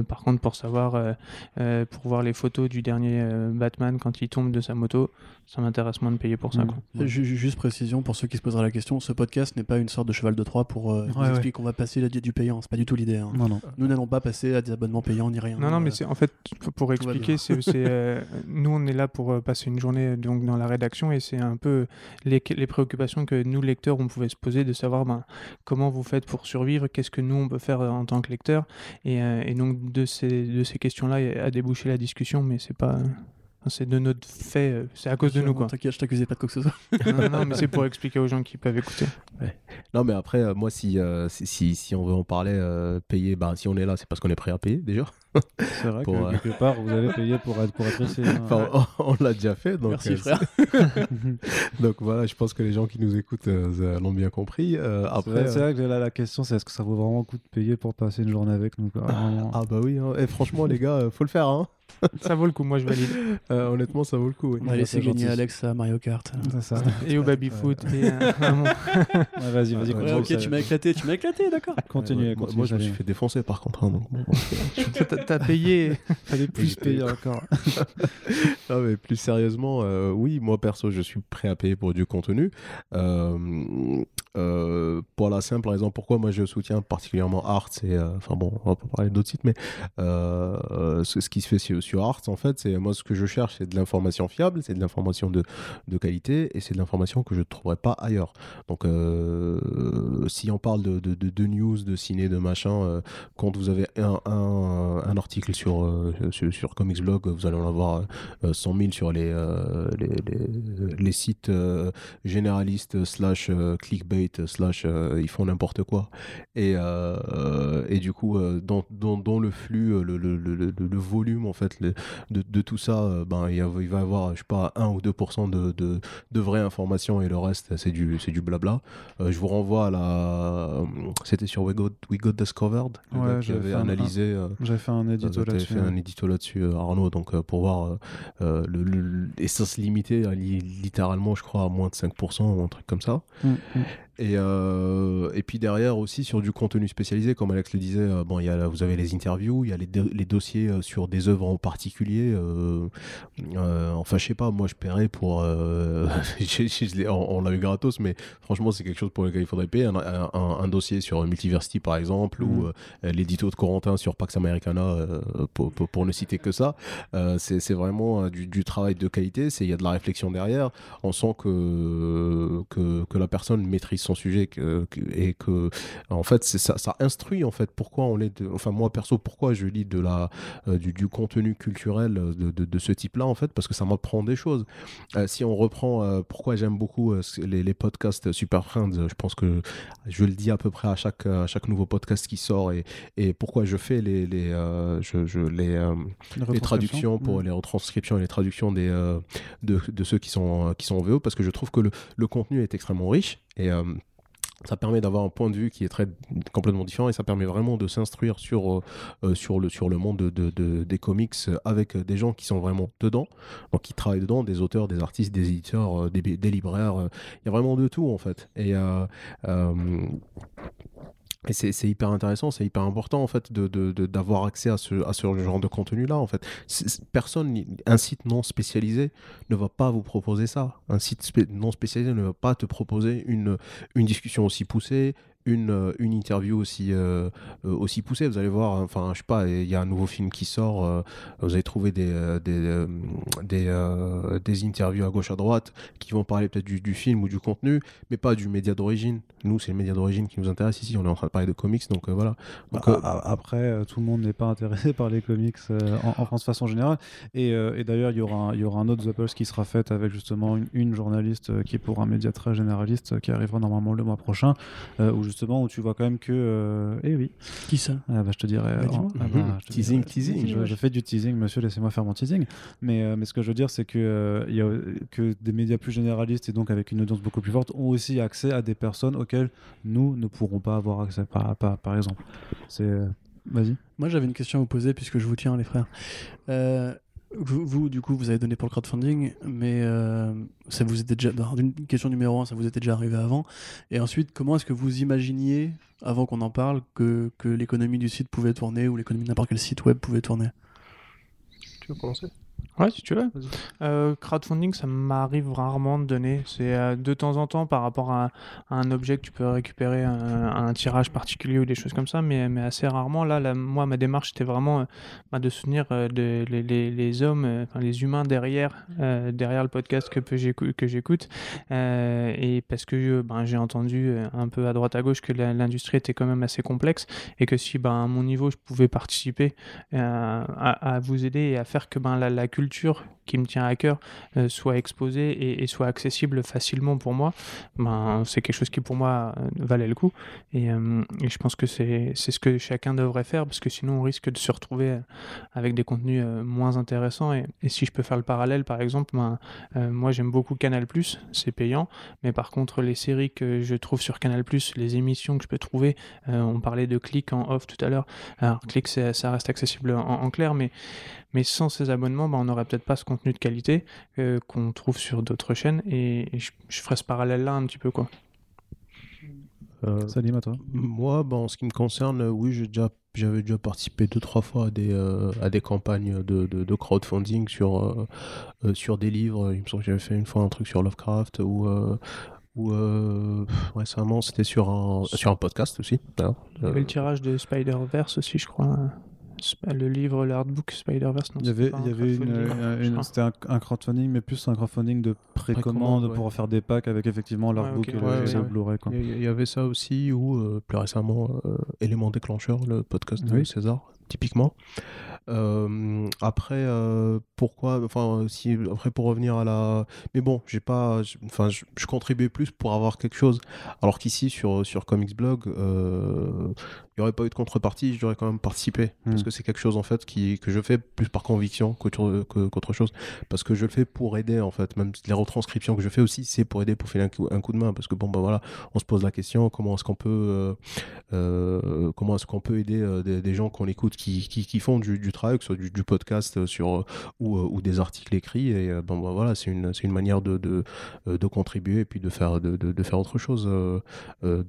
Par contre, pour voir les photos du dernier Batman quand il tombe de sa moto, ça m'intéresse moins de payer pour ça. Quoi. Juste précision, pour ceux qui se poseraient la question, ce podcast n'est pas une sorte de cheval de Troie pour nous expliquer qu'on va passer la diète du payant, c'est pas du tout l'idée. Hein. Non. Nous n'allons pas passer à des abonnements payants ni rien. Non, mais c'est en fait pour expliquer, nous on est là pour passer une journée donc dans la rédaction et c'est un peu les préoccupations que nous lecteurs on pouvait se poser de savoir comment vous faites pour survivre, qu'est-ce que nous on peut faire en tant que lecteur et donc de ces questions-là a débouché la discussion, mais c'est pas. C'est de notre fait, c'est à cause de nous, quoi. T'inquiète, je t'accusais pas de quoi que ce soit. non, mais c'est pour expliquer aux gens qui peuvent écouter. Ouais. Non, mais après, moi, si on veut en parler, payer, si on est là, c'est parce qu'on est prêt à payer, déjà. C'est vrai que quelque part, vous avez payé pour être ici. On l'a déjà fait. Donc, merci, frère. Donc voilà, je pense que les gens qui nous écoutent l'ont bien compris. C'est vrai que là, la question, c'est est-ce que ça vaut vraiment le coup de payer pour passer une journée avec nous, quoi. Ah bah oui, hein. Et franchement, les gars, faut le faire, hein. Ça vaut le coup, moi je valide. Honnêtement, ça vaut le coup. Oui. On va laisser gagner Alex à Mario Kart. C'est ça. Et au baby-foot. Vas-y. Ouais, ok, tu m'as éclaté, d'accord. Continue. Moi, je me suis fait défoncer par contre. Hein, t'as payé. Fallait plus payer encore. Non, mais plus sérieusement, oui, moi perso, je suis prêt à payer pour du contenu. Pour la simple raison, pourquoi moi je soutiens particulièrement Arts et on va pas parler d'autres sites, mais ce qui se fait sur Arts, en fait, c'est moi ce que je cherche, c'est de l'information fiable, c'est de l'information de qualité et c'est de l'information que je ne trouverai pas ailleurs. Donc, si on parle de news, de ciné, de machin, quand vous avez un article sur ComicsBlog, vous allez en avoir 100 000 sur les sites généralistes /clickbait / ils font n'importe quoi et du coup dans le flux le volume en fait de tout ça il va y avoir 1 ou 2% de vraies informations et le reste c'est du blabla. Je vous renvoie à c'était sur We Got Discovered, ouais, qui avait analysé j'avais fait un édito là-dessus Arnaud, donc pour voir et ça se limitait littéralement je crois à moins de 5% ou un truc comme ça. Et puis derrière aussi sur du contenu spécialisé comme Alex le disait, vous avez les interviews, il y a les dossiers sur des œuvres en particulier, je sais pas, moi je paierais pour on l'a eu gratos mais franchement c'est quelque chose pour lequel il faudrait payer un dossier sur Multiversity par exemple ou l'édito de Corentin sur Pax Americana pour ne citer que ça. C'est vraiment du travail de qualité, il y a de la réflexion derrière, on sent que la personne maîtrise son sujet et que en fait ça instruit en fait pourquoi on est moi perso pourquoi je lis de la du contenu culturel de ce type là en fait parce que ça m'apprend des choses. Si on reprend pourquoi j'aime beaucoup les podcasts Super Friends, je pense que je le dis à peu près à chaque nouveau podcast qui sort et pourquoi je fais les traductions pour les retranscriptions et les traductions de ceux qui sont en VO parce que je trouve que le contenu est extrêmement riche et ça permet d'avoir un point de vue qui est complètement différent et ça permet vraiment de s'instruire sur le monde des comics avec des gens qui sont vraiment dedans, donc qui travaillent dedans, des auteurs, des artistes, des éditeurs, des libraires, il y a vraiment de tout en fait. Et Et c'est hyper intéressant, c'est hyper important en fait d'avoir accès à ce genre de contenu là en fait. Personne, un site non spécialisé ne va pas vous proposer ça. Un site non spécialisé ne va pas te proposer une discussion aussi poussée, une interview aussi poussée. Vous allez voir, enfin je sais pas, il y a un nouveau film qui sort, vous allez trouver des interviews à gauche à droite qui vont parler peut-être du film ou du contenu, mais pas du média d'origine. Nous, c'est le média d'origine qui nous intéresse ici, on est en train de parler de comics, donc voilà. Donc, après, tout le monde n'est pas intéressé par les comics en France de façon générale, et d'ailleurs il y aura un autre The Pulse qui sera fait avec justement une journaliste qui est pour un média très généraliste qui arrivera normalement le mois prochain, où tu vois quand même que qui ça je te dirais teasing je fais du teasing, monsieur, laissez-moi faire mon teasing, mais ce que je veux dire c'est que il y a que des médias plus généralistes et donc avec une audience beaucoup plus forte ont aussi accès à des personnes auxquelles nous ne pourrons pas avoir accès par exemple. C'est vas-y. Moi j'avais une question à vous poser puisque je vous tiens les frères. Vous, du coup, vous avez donné pour le crowdfunding, mais ça vous était déjà. Une question numéro 1, ça vous était déjà arrivé avant. Et ensuite, comment est-ce que vous imaginiez, avant qu'on en parle, que l'économie du site pouvait tourner ou l'économie de n'importe quel site web pouvait tourner ? Tu veux commencer ? Ouais, si tu veux. Crowdfunding, ça m'arrive rarement de donner. C'est de temps en temps par rapport à un objet que tu peux récupérer, un tirage particulier ou des choses comme ça, mais assez rarement. Là, moi, ma démarche, c'était vraiment de soutenir les hommes, les humains derrière le podcast que j'écoute. Et parce que j'ai entendu un peu à droite à gauche que l'industrie était quand même assez complexe et que si à mon niveau, je pouvais participer à vous aider et à faire que la culture qui me tient à cœur soit exposée et soit accessible facilement pour moi, c'est quelque chose qui pour moi valait le coup et je pense que c'est ce que chacun devrait faire parce que sinon on risque de se retrouver avec des contenus moins intéressants et si je peux faire le parallèle par exemple, moi j'aime beaucoup Canal+, c'est payant, mais par contre les séries que je trouve sur Canal+, les émissions que je peux trouver, on parlait de Click en off tout à l'heure, alors Click ça reste accessible en clair, mais sans ces abonnements, on n'aurait peut-être pas ce contenu de qualité qu'on trouve sur d'autres chaînes et je ferai ce parallèle-là un petit peu quoi. Salim, à toi. Moi, en ce qui me concerne, oui, j'avais déjà participé 2-3 fois à des campagnes de crowdfunding sur des livres. Il me semble que j'avais fait une fois un truc sur Lovecraft ou récemment c'était sur un podcast aussi. Il y avait le tirage de Spider-Verse aussi, je crois. Le livre, l'artbook Spider-Verse, non, c'était un crowdfunding, mais plus un crowdfunding de précommande pour faire des packs avec effectivement l'artbook et le Blu-ray. Il y avait ça aussi, ou plus récemment, Élément déclencheur, le podcast de César, typiquement. Pour revenir à la... Mais bon, je contribuais plus pour avoir quelque chose. Alors qu'ici, sur ComicsBlog, il n'y aurait pas eu de contrepartie, j'aurais quand même participé. Parce que c'est quelque chose en fait que je fais plus par conviction qu'autre chose. Parce que je le fais pour aider en fait. Même les retranscriptions que je fais aussi, c'est pour aider, pour filer un coup de main. Parce que on se pose la question, comment est-ce qu'on peut aider des gens qu'on écoute qui font du travail, que ce soit du podcast ou des articles écrits. Et c'est une manière de contribuer et puis de faire autre chose que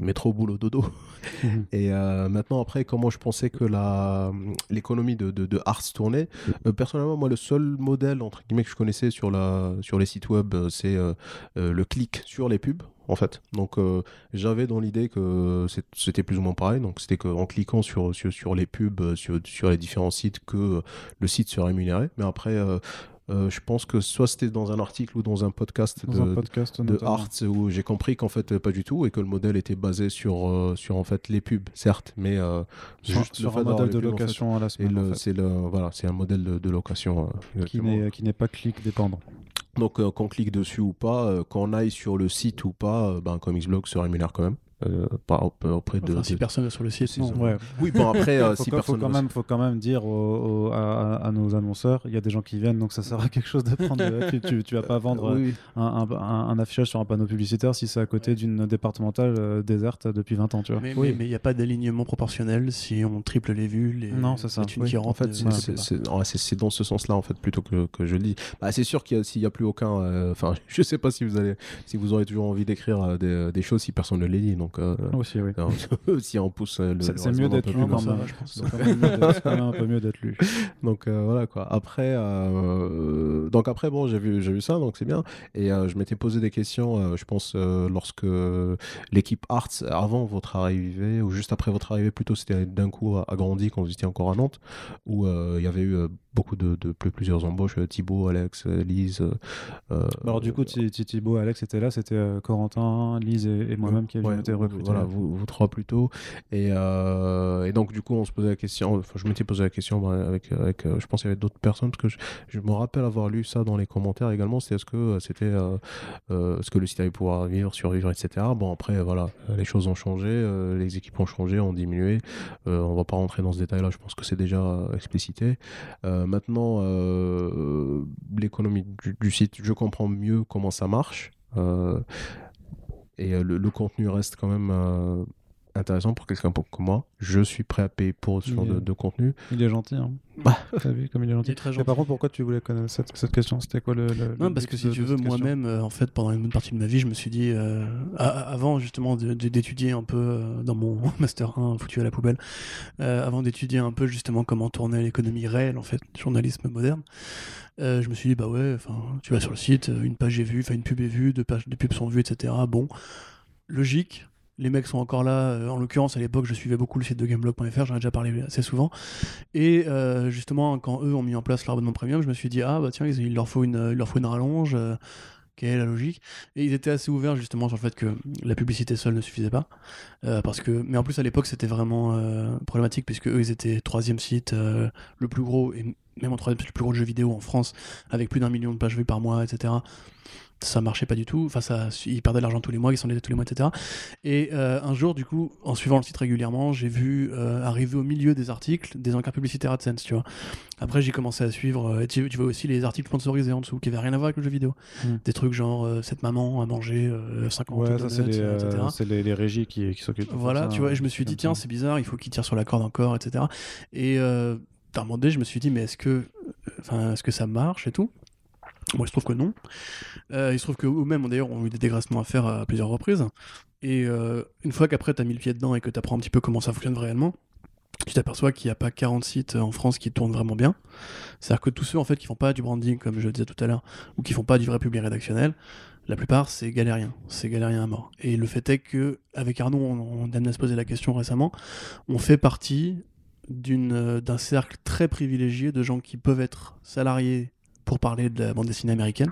métro boulot dodo. Et maintenant après, comment je pensais que l'économie de Arts tournait, personnellement moi le seul modèle entre guillemets que je connaissais sur les sites web, c'est le clic sur les pubs. En fait, donc j'avais dans l'idée que c'était plus ou moins pareil, donc c'était qu'en cliquant sur les pubs, sur les différents sites, que le site serait rémunéré. Mais après, je pense que soit c'était dans un article ou dans un podcast de Arts où j'ai compris qu'en fait pas du tout et que le modèle était basé sur en fait les pubs, certes, mais juste sur un modèle de location à la semaine. C'est un modèle de location qui n'est pas clic dépendant. Donc qu'on clique dessus ou pas, qu'on aille sur le site ou pas, ComicsBlog se rémunère quand même. Si personne est sur le site, non. Ouais. Oui, après, si personne. Faut quand même dire à nos annonceurs, il y a des gens qui viennent, donc ça sert à quelque chose de prendre. Tu vas pas vendre un affichage sur un panneau publicitaire si c'est à côté d'une départementale déserte depuis 20 ans, tu vois. Mais il n'y a pas d'alignement proportionnel si on triple les vues. Non, c'est ça. C'est dans ce sens-là en fait plutôt que je le dis. C'est sûr qu'il y a, s'il n'y a plus aucun. Je sais pas si vous aurez toujours envie d'écrire des choses si personne ne les lit, donc. Donc, aussi, oui. Alors, si on pousse le. C'est mieux d'être lu quand même, je pense. C'est quand même un peu mieux d'être lu. Donc voilà quoi. Après, bon, j'ai vu ça, donc c'est bien. Et je m'étais posé des questions, je pense, lorsque l'équipe Arts, avant votre arrivée, ou juste après votre arrivée, plutôt, c'était d'un coup agrandi quand vous étiez encore à Nantes, où il y avait eu beaucoup de plusieurs embauches, Thibaut, Alex, Lise. Alors du coup, Thibaut, Alex étaient là, c'était Corentin, Lise et moi-même qui avions été recrutés. Voilà, vous trois plutôt. Et donc du coup, on se posait la question, enfin, je m'étais posé la question avec je pense qu'il y avait d'autres personnes, parce que je me rappelle avoir lu ça dans les commentaires également, c'est est-ce que le site allait pouvoir vivre, survivre, etc. Bon, après, voilà, les choses ont changé, les équipes ont changé, ont diminué. On va pas rentrer dans ce détail-là, je pense que c'est déjà explicité. Maintenant, l'économie du site, je comprends mieux comment ça marche. Et le contenu reste quand même intéressant pour quelqu'un comme moi. Je suis prêt à payer pour ce genre de contenu. Il est gentil, hein. Bah, t'as vu comme il est gentil. Il est très gentil. Mais par contre, pourquoi tu voulais connaître cette question ? C'était quoi le Non, parce que si tu veux, moi-même, en fait, pendant une bonne partie de ma vie, je me suis dit, avant justement d'étudier un peu dans mon master 1 foutu à la poubelle, avant d'étudier un peu justement comment tournait l'économie réelle, en fait, journalisme moderne, je me suis dit, bah ouais, tu vas sur le site, une page est vue, une pub est vue, des pubs sont vues, etc. Bon, logique. Les mecs sont encore là. En l'occurrence, à l'époque, je suivais beaucoup le site de GameBlog.fr, j'en ai déjà parlé assez souvent. Et justement, quand eux ont mis en place leur abonnement premium, je me suis dit, ah bah tiens, il leur faut une rallonge. Quelle est la logique ? Et ils étaient assez ouverts justement sur le fait que la publicité seule ne suffisait pas. Mais en plus, à l'époque, c'était vraiment problématique, puisque eux, ils étaient 3e site, le plus gros, et même en 3e site, le plus gros de jeux vidéo en France, avec plus d'1 million de pages vues par mois, etc. Ça marchait pas du tout, ils perdaient de l'argent tous les mois, ils s'en étaient tous les mois, etc. Et un jour, du coup, en suivant le site régulièrement, j'ai vu arriver au milieu des articles des encarts publicitaires AdSense, tu vois. Après, j'ai commencé à suivre, tu vois aussi les articles sponsorisés en dessous, qui n'avaient rien à voir avec le jeu vidéo. Des trucs genre cette maman a mangé 50 donuts, etc. C'est les régies qui s'occupent de ça. Tu vois, et je me suis dit, tiens, c'est bizarre, il faut qu'ils tirent sur la corde encore, etc. Et d'un moment donné, je me suis dit, mais est-ce que ça marche et tout ? Bon, il se trouve que non. Il se trouve que eux-mêmes, d'ailleurs, ont eu des dégraissements à faire à plusieurs reprises. Et une fois qu'après, t'as mis le pied dedans et que t'apprends un petit peu comment ça fonctionne réellement, tu t'aperçois qu'il n'y a pas 40 sites en France qui tournent vraiment bien. C'est-à-dire que tous ceux, en fait, qui font pas du branding, comme je le disais tout à l'heure, ou qui font pas du vrai public rédactionnel, la plupart, c'est galérien à mort. Et le fait est qu'avec Arnaud, on a amené à se poser la question récemment, on fait partie d'un cercle très privilégié de gens qui peuvent être salariés pour parler de la bande dessinée américaine.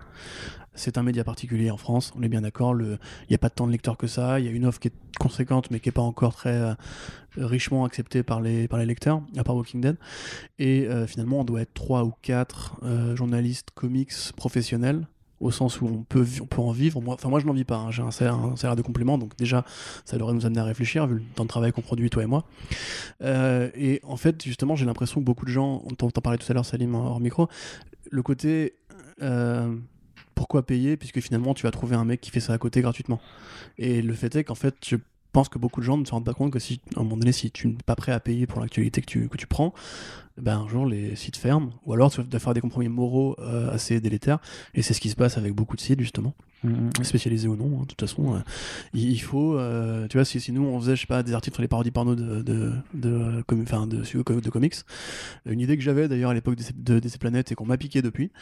C'est un média particulier en France, on est bien d'accord, il n'y a pas tant de lecteurs que ça, il y a une offre qui est conséquente mais qui n'est pas encore très richement acceptée par les lecteurs, à part Walking Dead. Et finalement, on doit être 3 ou 4 journalistes comics professionnels, au sens où on peut en vivre. Moi, je n'en vis pas, hein. J'ai un salaire de complément, donc déjà, ça devrait nous amener à réfléchir, vu le temps de travail qu'on produit, toi et moi. Et en fait, justement, j'ai l'impression que beaucoup de gens, on t'en parlait tout à l'heure, Salim, hors micro, le côté pourquoi payer, puisque finalement tu vas trouver un mec qui fait ça à côté gratuitement. Et le fait est qu'en fait, je pense que beaucoup de gens ne se rendent pas compte que à un moment donné, si tu n'es pas prêt à payer pour l'actualité que tu prends, ben un jour les sites ferment, ou alors tu dois faire des compromis moraux assez délétères, et c'est ce qui se passe avec beaucoup de sites justement, spécialisés ou non, hein. De toute façon, il faut, tu vois, si nous on faisait, je sais pas, des articles sur les parodies porno de comics, une idée que j'avais d'ailleurs à l'époque de DC Planète et qu'on m'a piqué depuis,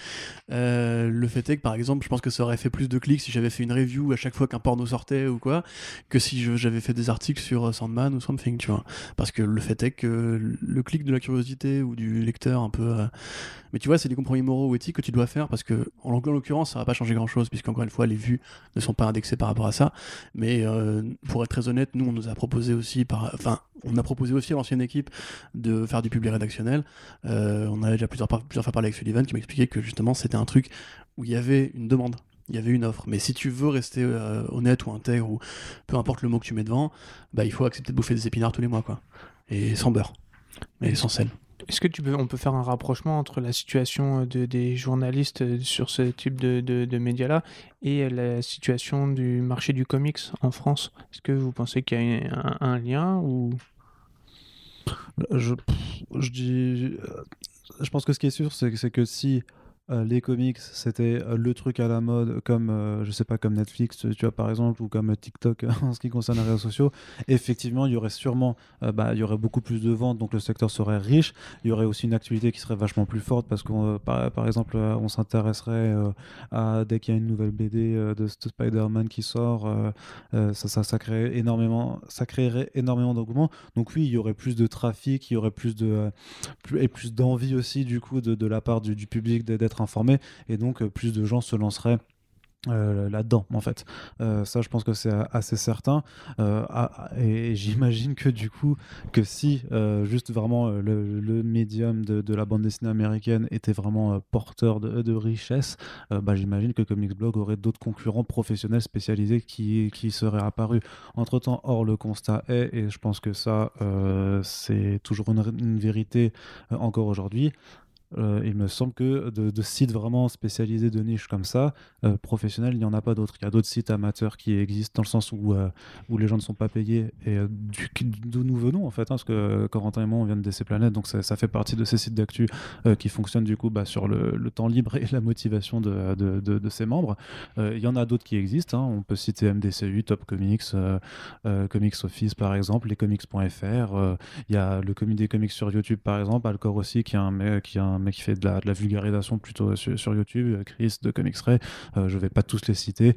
le fait est que par exemple, je pense que ça aurait fait plus de clics si j'avais fait une review à chaque fois qu'un porno sortait ou quoi, que si j'avais fait des articles sur Sandman ou Something, tu vois, parce que le fait est que le clic de la curiosité ou du lecteur un peu mais tu vois, c'est des compromis moraux ou éthiques que tu dois faire, parce que en l'occurrence ça va pas changer grand chose, puisqu'encore une fois les vues ne sont pas indexées par rapport à ça, mais pour être très honnête, nous on a proposé aussi à l'ancienne équipe de faire du public rédactionnel. On avait déjà plusieurs fois parlé avec Sullivan, qui m'expliquait que justement c'était un truc où il y avait une demande, il y avait une offre, mais si tu veux rester honnête ou intègre, ou peu importe le mot que tu mets devant, bah il faut accepter de bouffer des épinards tous les mois, quoi, et sans beurre mais sans sel. Est-ce que on peut faire un rapprochement entre la situation des journalistes sur ce type de médias-là et la situation du marché du comics en France ? Est-ce que vous pensez qu'il y a un lien ou... Je pense que ce qui est sûr, c'est que si les comics, c'était le truc à la mode, comme je sais pas, comme Netflix, tu vois, par exemple, ou comme TikTok en ce qui concerne les réseaux sociaux. Effectivement, il y aurait sûrement, il y aurait beaucoup plus de ventes, donc le secteur serait riche. Il y aurait aussi une actualité qui serait vachement plus forte parce qu'on, par exemple, on s'intéresserait à dès qu'il y a une nouvelle BD de Spider-Man qui sort, ça crée énormément, ça créerait énormément d'engouement. Donc oui, il y aurait plus de trafic, il y aurait plus de et plus d'envie aussi du coup de la part du public d'être informé, et donc plus de gens se lanceraient là-dedans en fait. Ça je pense que c'est assez certain, et j'imagine que du coup que si juste vraiment le médium de la bande dessinée américaine était vraiment porteur de richesse, j'imagine que ComicsBlog aurait d'autres concurrents professionnels spécialisés qui seraient apparus entre temps. Or le constat est, et je pense que ça c'est toujours une vérité encore aujourd'hui, il me semble que de sites vraiment spécialisés de niche comme ça, professionnels, il n'y en a pas d'autres. Il y a d'autres sites amateurs qui existent, dans le sens où les gens ne sont pas payés, et d'où nous venons en fait, parce que Corentin et moi on vient de DC Planète, donc ça fait partie de ces sites d'actu qui fonctionnent du coup sur le temps libre et la motivation de ses membres. Il y en a d'autres qui existent, hein. On peut citer MDCU, Top Comics, Comics Office par exemple, lescomics.fr, il y a le comité des comics sur YouTube par exemple, Alcor aussi qui est un mec qui fait de la vulgarisation plutôt sur YouTube, Chris de Comics Ray, je vais pas tous les citer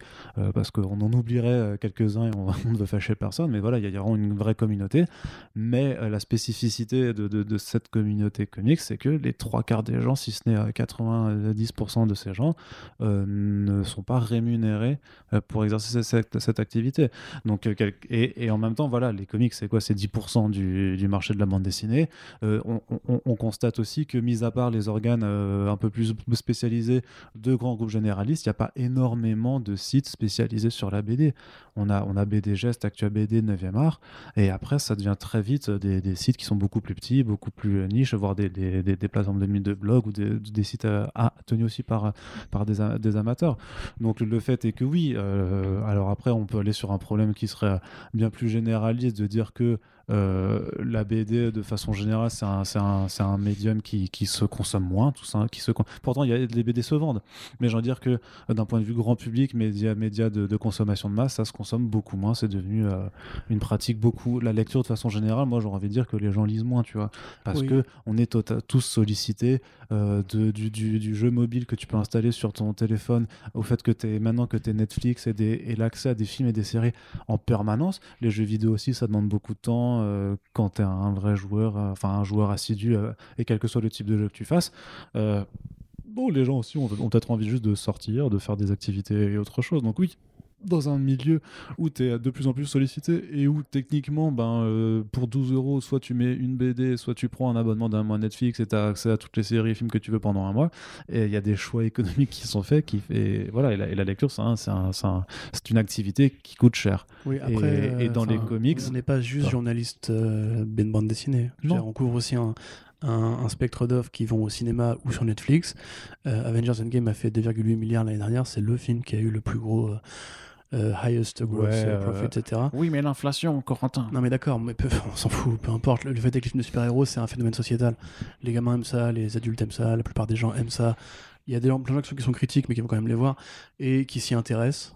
parce qu'on en oublierait quelques-uns et on ne veut fâcher personne, mais voilà, il y a vraiment une vraie communauté. Mais la spécificité de cette communauté comics, c'est que les 3/4 des gens, si ce n'est 90% de ces gens, ne sont pas rémunérés pour exercer cette activité. Donc, et en même temps, voilà, les comics, c'est quoi ? C'est 10% du marché de la bande dessinée. On constate aussi que, mis à part les organes un peu plus spécialisés de grands groupes généralistes, il n'y a pas énormément de sites spécialisés sur la BD. On a BD Geste, Actua BD, 9e Art, et après ça devient très vite des sites qui sont beaucoup plus petits, beaucoup plus niches, voire des plateformes de blog, ou des sites tenus aussi par des amateurs. Donc le fait est que oui, alors après on peut aller sur un problème qui serait bien plus généraliste, de dire que la BD de façon générale c'est un médium qui se consomme moins, tout ça, pourtant les BD se vendent, mais j'ai envie de dire que d'un point de vue grand public, médias de consommation de masse, ça se consomme beaucoup moins, c'est devenu une pratique beaucoup, la lecture de façon générale. Moi j'aurais envie de dire que les gens lisent moins, tu vois, parce que on est tous sollicités du jeu mobile que tu peux installer sur ton téléphone, au fait que t'es Netflix et l'accès à des films et des séries en permanence, les jeux vidéo aussi, ça demande beaucoup de temps quand tu es un vrai joueur, un joueur assidu, et quel que soit le type de jeu que tu fasses. Les gens aussi ont peut-être envie juste de sortir, de faire des activités et autre chose. Donc oui, dans un milieu où tu es de plus en plus sollicité et où techniquement pour 12€, soit tu mets une BD, soit tu prends un abonnement d'un mois Netflix et tu as accès à toutes les séries et films que tu veux pendant un mois, et il y a des choix économiques qui sont faits, et la lecture c'est une activité qui coûte cher. Oui, après, et dans les comics, on n'est pas juste journaliste de bande dessinée, on couvre aussi un spectre d'offres qui vont au cinéma ou sur Netflix. Avengers Endgame a fait 2,8 milliards l'année dernière, c'est le film qui a eu le plus gros highest growth profit, etc. Oui, mais l'inflation, Corentin. Non, mais d'accord, mais on s'en fout, peu importe. Le fait est que les films de super-héros, c'est un phénomène sociétal. Les gamins aiment ça, les adultes aiment ça, la plupart des gens aiment ça. Il y a des gens qui sont critiques, mais qui vont quand même les voir, et qui s'y intéressent.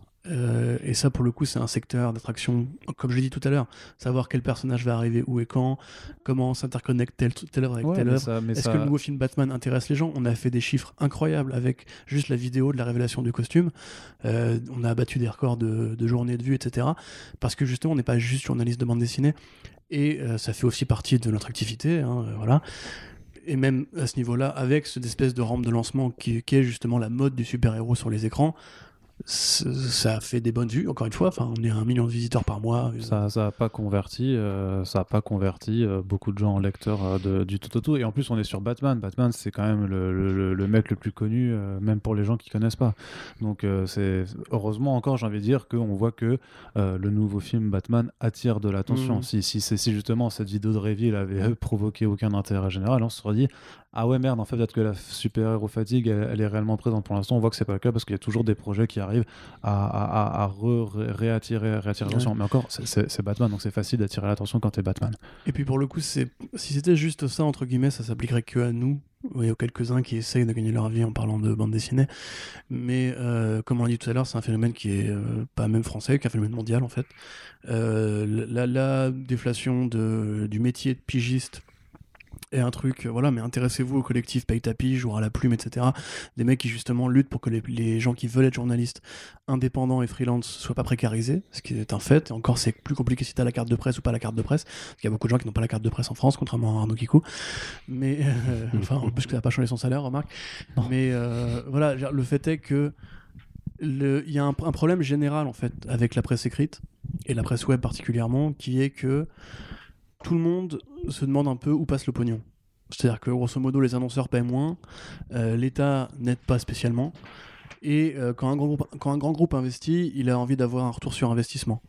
Et ça, pour le coup, c'est un secteur d'attraction, comme je l'ai dit tout à l'heure, savoir quel personnage va arriver où et quand, comment s'interconnecte telle œuvre avec telle œuvre. Est-ce que le nouveau film Batman intéresse les gens ? On a fait des chiffres incroyables avec juste la vidéo de la révélation du costume. On a battu des records de journées de vues, etc. Parce que justement, on n'est pas juste journaliste de bande dessinée, et ça fait aussi partie de notre activité, hein, voilà. Et même à ce niveau-là, avec cette espèce de rampe de lancement qui est justement la mode du super-héros sur les écrans, ça fait des bonnes vues, encore une fois, on est à 1 million de visiteurs par mois, ça n'a pas converti beaucoup de gens en lecteurs du tout, et en plus on est sur Batman, c'est quand même le mec le plus connu, même pour les gens qui connaissent pas, donc c'est heureusement, encore j'ai envie de dire, qu'on voit que le nouveau film Batman attire de l'attention. Si justement cette vidéo de Réville avait provoqué aucun intérêt général, on se serait dit ah ouais merde, en fait peut-être que la super-héros fatigue elle est réellement présente. Pour l'instant on voit que c'est pas le cas, parce qu'il y a toujours des projets qui arrive à réattirer l'attention. Ouais. Mais encore, c'est Batman, donc c'est facile d'attirer l'attention quand t'es Batman. Et puis pour le coup, si c'était juste ça, entre guillemets, ça s'appliquerait que à nous. Il y a quelques-uns qui essayent de gagner leur vie en parlant de bande dessinée. Mais comme on l'a dit tout à l'heure, c'est un phénomène qui est pas même français, qui est un phénomène mondial en fait. La déflation du métier de pigiste est un truc, voilà, mais intéressez-vous au collectif Paye ta pige ou à la plume, etc. Des mecs qui justement luttent pour que les gens qui veulent être journalistes indépendants et freelance soient pas précarisés, ce qui est un fait. Et encore, c'est plus compliqué si t'as la carte de presse ou pas la carte de presse, parce qu'il y a beaucoup de gens qui n'ont pas la carte de presse en France, contrairement à Arnaud Kikou. Mais, enfin, en plus que ça n'a pas changé son salaire, remarque. Non. Mais voilà, le fait est que il y a un problème général en fait avec la presse écrite, et la presse web particulièrement, qui est que tout le monde se demande un peu où passe le pognon. C'est-à-dire que grosso modo, les annonceurs paient moins, l'État n'aide pas spécialement, et quand un grand groupe investit, il a envie d'avoir un retour sur investissement.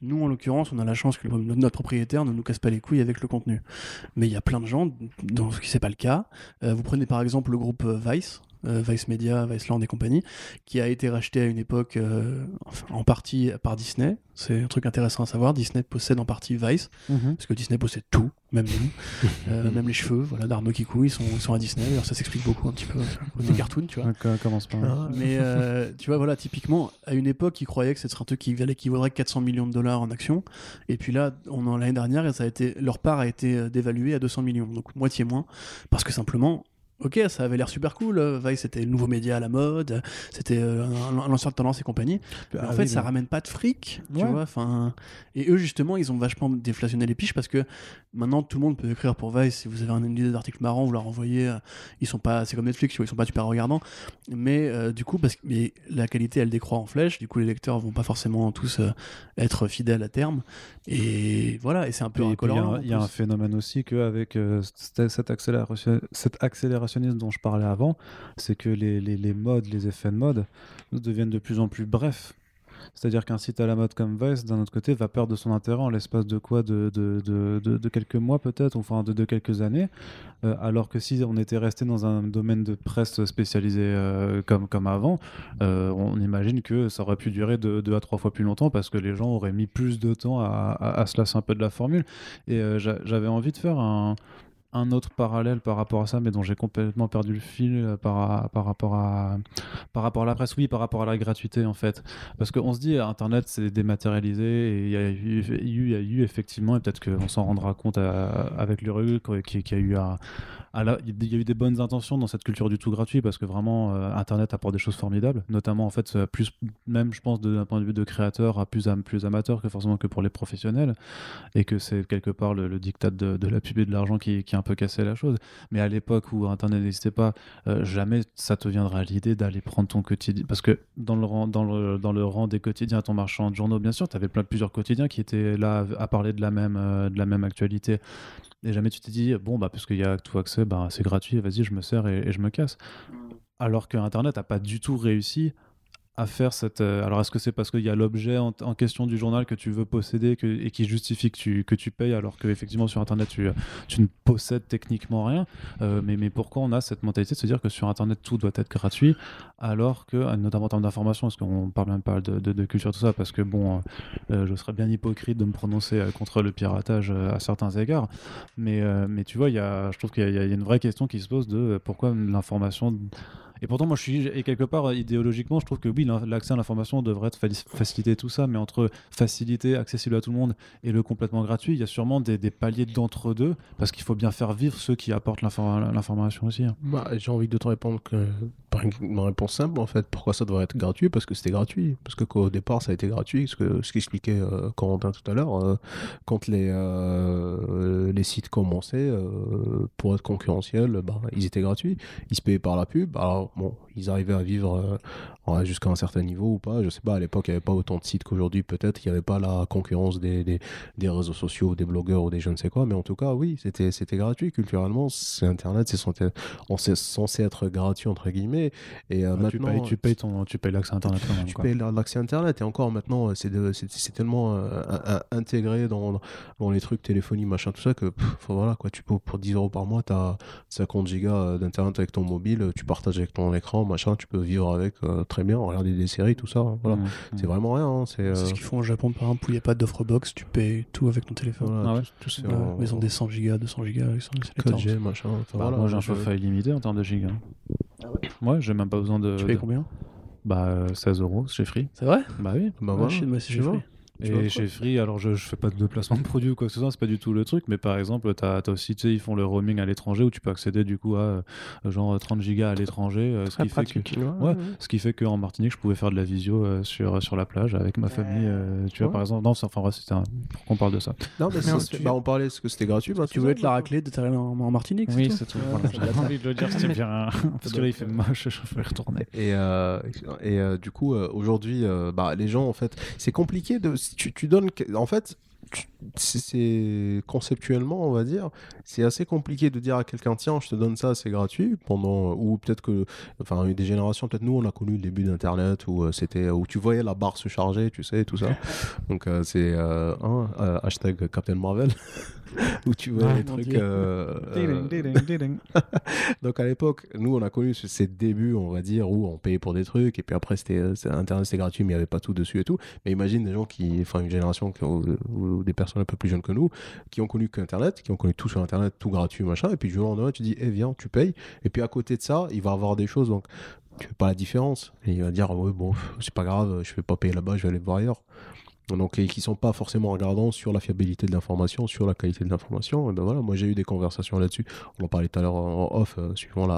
Nous, en l'occurrence, on a la chance que notre propriétaire ne nous casse pas les couilles avec le contenu. Mais il y a plein de gens dont ce n'est pas le cas. Vous prenez par exemple le groupe Vice, Vice Media, Vice Land et compagnie, qui a été racheté à une époque en partie par Disney. C'est un truc intéressant à savoir, Disney possède en partie Vice, parce que Disney possède tout, même nous, même les cheveux, voilà, d'Arnaud Kikou, ils sont à Disney. D'ailleurs ça s'explique beaucoup un petit peu côté cartoon, tu vois. Commence pas. Mais tu vois, voilà, typiquement, à une époque, ils croyaient que c'était un truc qui valait, qui vaudrait $400 millions en actions, et puis là, l'année dernière, leur part a été dévaluée à 200 millions, donc moitié moins, parce que simplement, ok, ça avait l'air super cool, Vice c'était le nouveau média à la mode, c'était un lanceur de tendance et compagnie, mais en fait ça ramène pas de fric, tu vois, enfin, et eux justement ils ont vachement déflationné les piches, parce que maintenant tout le monde peut écrire pour Vice. Si vous avez une idée d'article marrant, vous leur envoyez, ils sont pas, c'est comme Netflix, tu vois, ils sont pas super regardants, mais du coup, parce que la qualité elle décroît en flèche, du coup les lecteurs vont pas forcément tous être fidèles à terme, et voilà, et c'est un peu incolorant. Il y a un phénomène aussi qu'avec cette accélération dont je parlais avant, c'est que les modes, les effets de mode deviennent de plus en plus brefs. C'est-à-dire qu'un site à la mode comme Vice, d'un autre côté, va perdre de son intérêt en l'espace de quoi, de quelques mois peut-être, enfin de quelques années, alors que si on était resté dans un domaine de presse spécialisé comme avant, on imagine que ça aurait pu durer 2 à 3 fois plus longtemps, parce que les gens auraient mis plus de temps à se lasser un peu de la formule. Et j'avais envie de faire un autre parallèle par rapport à ça, mais dont j'ai complètement perdu le fil par rapport à la presse, oui, par rapport à la gratuité en fait, parce qu'on se dit Internet c'est dématérialisé, et il y a eu effectivement, et peut-être qu'on s'en rendra compte avec le recul, qu'il y a eu des bonnes intentions dans cette culture du tout gratuit, parce que vraiment Internet apporte des choses formidables, notamment en fait plus, même je pense d'un point de vue de créateur, plus amateur que forcément que pour les professionnels, et que c'est quelque part le diktat de la pub et de l'argent qui un peu casser la chose. Mais à l'époque où Internet n'existait pas, jamais ça te viendra à l'idée d'aller prendre ton quotidien, parce que dans le rang des quotidiens, ton marchand de journaux, bien sûr, tu avais plusieurs quotidiens qui étaient là à parler de la même actualité, et jamais tu t'es dit bon bah parce qu'il y a tout accès, bah c'est gratuit, vas-y je me sers et je me casse, alors que Internet a pas du tout réussi à faire cette... Alors, est-ce que c'est parce qu'il y a l'objet en question du journal que tu veux posséder et qui justifie que tu payes, alors qu'effectivement, sur Internet, tu ne possèdes techniquement rien, mais pourquoi on a cette mentalité de se dire que sur Internet, tout doit être gratuit, alors que, notamment en termes d'information, parce qu'on parle même pas de culture, tout ça, parce que, bon, je serais bien hypocrite de me prononcer contre le piratage à certains égards, mais tu vois, je trouve qu'il y a une vraie question qui se pose de pourquoi l'information... Et pourtant, moi, et quelque part, idéologiquement, je trouve que oui, l'accès à l'information devrait être facilité, tout ça, mais entre facilité, accessible à tout le monde, et le complètement gratuit, il y a sûrement des paliers d'entre-deux, parce qu'il faut bien faire vivre ceux qui apportent l'information aussi. Bah, j'ai envie de te répondre par une réponse simple, en fait. Pourquoi ça devrait être gratuit ? Parce que c'était gratuit. Parce qu'au départ, ça a été gratuit. Ce qu'expliquait Corentin tout à l'heure, quand les sites commençaient, pour être concurrentiels, bah, ils étaient gratuits. Ils se payaient par la pub. Alors, bon, ils arrivaient à vivre jusqu'à un certain niveau ou pas, je sais pas, à l'époque il n'y avait pas autant de sites qu'aujourd'hui, peut-être il n'y avait pas la concurrence des réseaux sociaux, des blogueurs ou des je ne sais quoi, mais en tout cas oui, c'était gratuit, culturellement c'est Internet, c'est censé être gratuit entre guillemets, et maintenant tu payes l'accès Internet quand même, payes l'accès Internet, et encore maintenant c'est tellement intégré dans les trucs téléphonie machin tout ça que voilà quoi, tu peux pour 10 euros par mois t'as 50 gigas d'Internet avec ton mobile, tu partages avec ton écran, machin, tu peux vivre avec très bien, regarder des séries, tout ça. Hein, voilà. C'est vraiment rien. Hein, c'est ce qu'ils font au Japon, par exemple, où il n'y a pas d'offre box, tu payes tout avec ton téléphone. Voilà, tout, ils ont des 100 gigas, 200 gigas, code G, machin. Voilà, moi, j'ai un chauffage illimité en termes de gigas. Ah ouais. Moi, j'ai même pas besoin de. Tu payes combien ? Bah, 16€ chez Free. C'est vrai ? Bah oui. Bah moi, c'est chez Free. Et chez Free, alors je fais pas de placement de produit ou quoi que ce soit, c'est pas du tout le truc, mais par exemple, t'as aussi, tu sais, ils font le roaming à l'étranger où tu peux accéder du coup à genre 30 gigas à l'étranger, ce qui fait que en Martinique, je pouvais faire de la visio sur la plage avec ma famille, par exemple. Non, enfin bref, pour qu'on parle de ça. Non, mais on parlait parce que c'était gratuit, tu voulais te la racler de t'arrêter en Martinique. Oui, c'est tout. J'avais envie de le dire, c'était bien, parce que là il fait moche, je vais retourner. Et du coup, aujourd'hui, les gens en fait, c'est compliqué de tu donnes, en fait, c'est conceptuellement, on va dire, c'est assez compliqué de dire à quelqu'un, tiens, je te donne ça, c'est gratuit, ou peut-être que, enfin, des générations, peut-être nous, on a connu le début d'Internet où tu voyais la barre se charger, tu sais, tout ça. Donc c'est hashtag Captain Marvel. Où tu vois les trucs. Donc à l'époque, nous on a connu ces débuts, on va dire, où on payait pour des trucs, et puis après c'était Internet, c'était gratuit, mais il n'y avait pas tout dessus et tout. Mais imagine des gens une génération ou des personnes un peu plus jeunes que nous, qui ont connu qu'Internet, qui ont connu tout sur Internet, tout gratuit, machin, et puis du jour au lendemain, tu dis, viens, tu payes, et puis à côté de ça, il va y avoir des choses, donc tu fais pas la différence. Et il va dire, ouais, bon, c'est pas grave, je vais pas payer là-bas, je vais aller voir ailleurs. Donc, et qui ne sont pas forcément regardants sur la fiabilité de l'information, sur la qualité de l'information. Et ben voilà, moi j'ai eu des conversations là-dessus. On en parlait tout à l'heure en off, suivant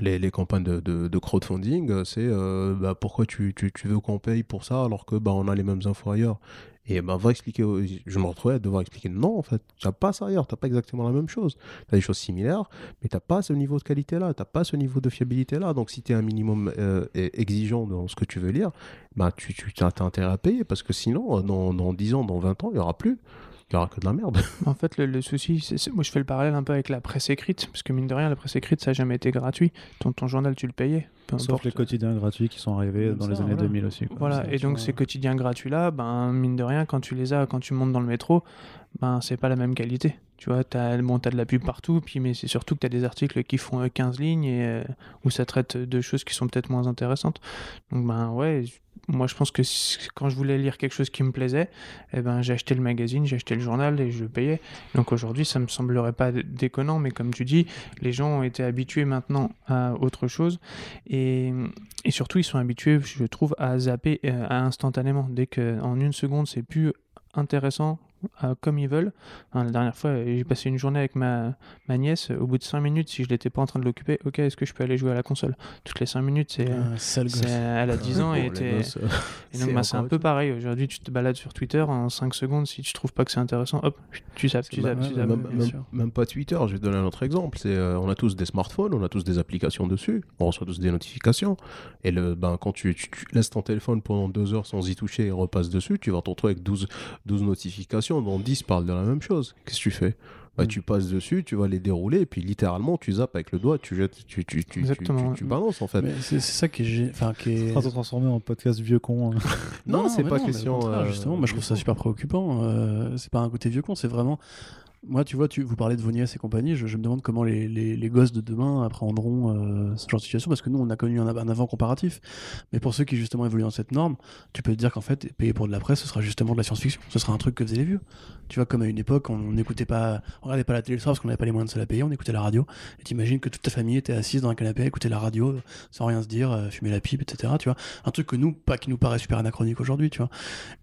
les campagnes de crowdfunding. C'est pourquoi tu veux qu'on paye pour ça alors que on a les mêmes infos ailleurs. Et va expliquer, je me retrouvais à devoir expliquer, non, en fait, t'as pas ça ailleurs, t'as pas exactement la même chose. T'as des choses similaires, mais t'as pas ce niveau de qualité-là, t'as pas ce niveau de fiabilité-là. Donc, si t'es un minimum exigeant dans ce que tu veux lire, t'as intérêt à payer, parce que sinon, dans 10 ans, dans 20 ans, il y aura plus. Il n'y aura que de la merde. En fait, le souci, moi je fais le parallèle un peu avec la presse écrite, parce que mine de rien, la presse écrite, ça n'a jamais été gratuit. Ton journal, tu le payais. Sauf les quotidiens gratuits qui sont arrivés dans les années 2000 aussi. Quoi. Voilà, et donc ces quotidiens gratuits-là, mine de rien, quand tu montes dans le métro, c'est pas la même qualité. Tu vois, t'as de la pub partout, mais c'est surtout que t'as des articles qui font 15 lignes et où ça traite de choses qui sont peut-être moins intéressantes. Donc ouais, moi je pense que quand je voulais lire quelque chose qui me plaisait, j'ai acheté le magazine, j'ai acheté le journal et je le payais. Donc aujourd'hui, ça me semblerait pas déconnant, mais comme tu dis, les gens ont été habitués maintenant à autre chose et surtout ils sont habitués, je trouve, à zapper instantanément. Dès qu'en une seconde, c'est plus intéressant comme ils veulent. La dernière fois, j'ai passé une journée avec ma nièce. Au bout de 5 minutes, si je l'étais pas en train de l'occuper, ok, est-ce que je peux aller jouer à la console ? Toutes les 5 minutes, elle a 10 ans et donc c'est un peu pareil. Aujourd'hui, tu te balades sur Twitter en 5 secondes. Si tu trouves pas que c'est intéressant, hop, tu zappes. Même pas Twitter, je vais te donner un autre exemple. On a tous des smartphones, on a tous des applications dessus, on reçoit tous des notifications. Et quand tu laisses ton téléphone pendant 2 heures sans y toucher et repasses dessus, tu vas te retrouver avec 12 notifications. Dans 10 parlent de la même chose. Qu'est-ce que tu fais ? Tu passes dessus, tu vas les dérouler, et puis littéralement, tu zappes avec le doigt, tu jettes, tu balances en fait. Mais c'est ça qui est... Ça se transformer en podcast vieux con. Non, c'est pas question. Justement, moi je trouve ça super préoccupant. C'est pas un côté vieux con, c'est vraiment. Moi, tu vois, vous parlez de vos nièces et compagnie, je me demande comment les gosses de demain appréhenderont ce genre de situation, parce que nous, on a connu un avant comparatif. Mais pour ceux qui, justement, évoluent dans cette norme, tu peux te dire qu'en fait, payer pour de la presse, ce sera justement de la science-fiction. Ce sera un truc que faisaient les vieux. Tu vois, comme à une époque, on n'écoutait pas, on regardait pas la télé le soir parce qu'on n'avait pas les moyens de se la payer, on écoutait la radio. Et t'imagines que toute ta famille était assise dans un canapé, écoutait la radio, sans rien se dire, fumait la pipe, etc. Tu vois, un truc qui nous paraît super anachronique aujourd'hui, tu vois.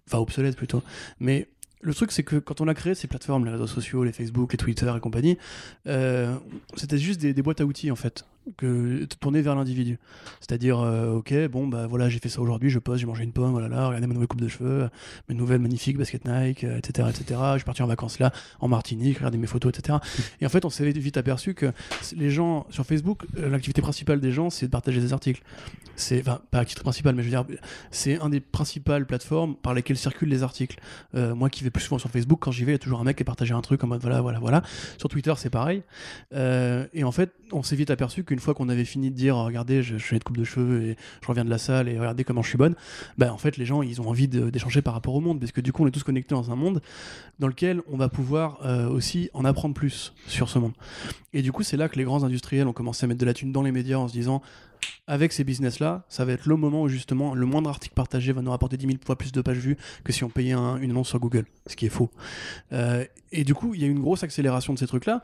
Enfin, obsolète plutôt. Mais le truc, c'est que quand on a créé ces plateformes, les réseaux sociaux, les Facebook, les Twitter et compagnie, c'était juste des boîtes à outils, en fait, que tournées vers l'individu. C'est-à-dire, voilà, j'ai fait ça aujourd'hui, je poste, j'ai mangé une pomme, voilà, là, regardez ma nouvelle coupe de cheveux, mes nouvelles magnifiques baskets Nike, etc., je suis parti en vacances là, en Martinique, regardez mes photos, etc. Et en fait, on s'est vite aperçu que les gens, sur Facebook, l'activité principale des gens, c'est de partager des articles. Enfin, pas l'activité principale, mais je veux dire, c'est un des principales plateformes par lesquelles circulent les articles. Moi qui vais plus souvent sur Facebook, quand j'y vais, il y a toujours un mec qui a partagé un truc en mode voilà. Sur Twitter, c'est pareil. Et en fait, on s'est vite aperçu qu'une fois qu'on avait fini de dire, regardez, je fais de coupe de cheveux et je reviens de la salle et regardez comment je suis bonne, en fait, les gens, ils ont envie d'échanger par rapport au monde, parce que du coup, on est tous connectés dans un monde dans lequel on va pouvoir aussi en apprendre plus sur ce monde. Et du coup, c'est là que les grands industriels ont commencé à mettre de la thune dans les médias en se disant avec ces business-là, ça va être le moment où justement le moindre article partagé va nous rapporter 10 000 fois plus de pages vues que si on payait une annonce sur Google, ce qui est faux. Et du coup, il y a une grosse accélération de ces trucs-là.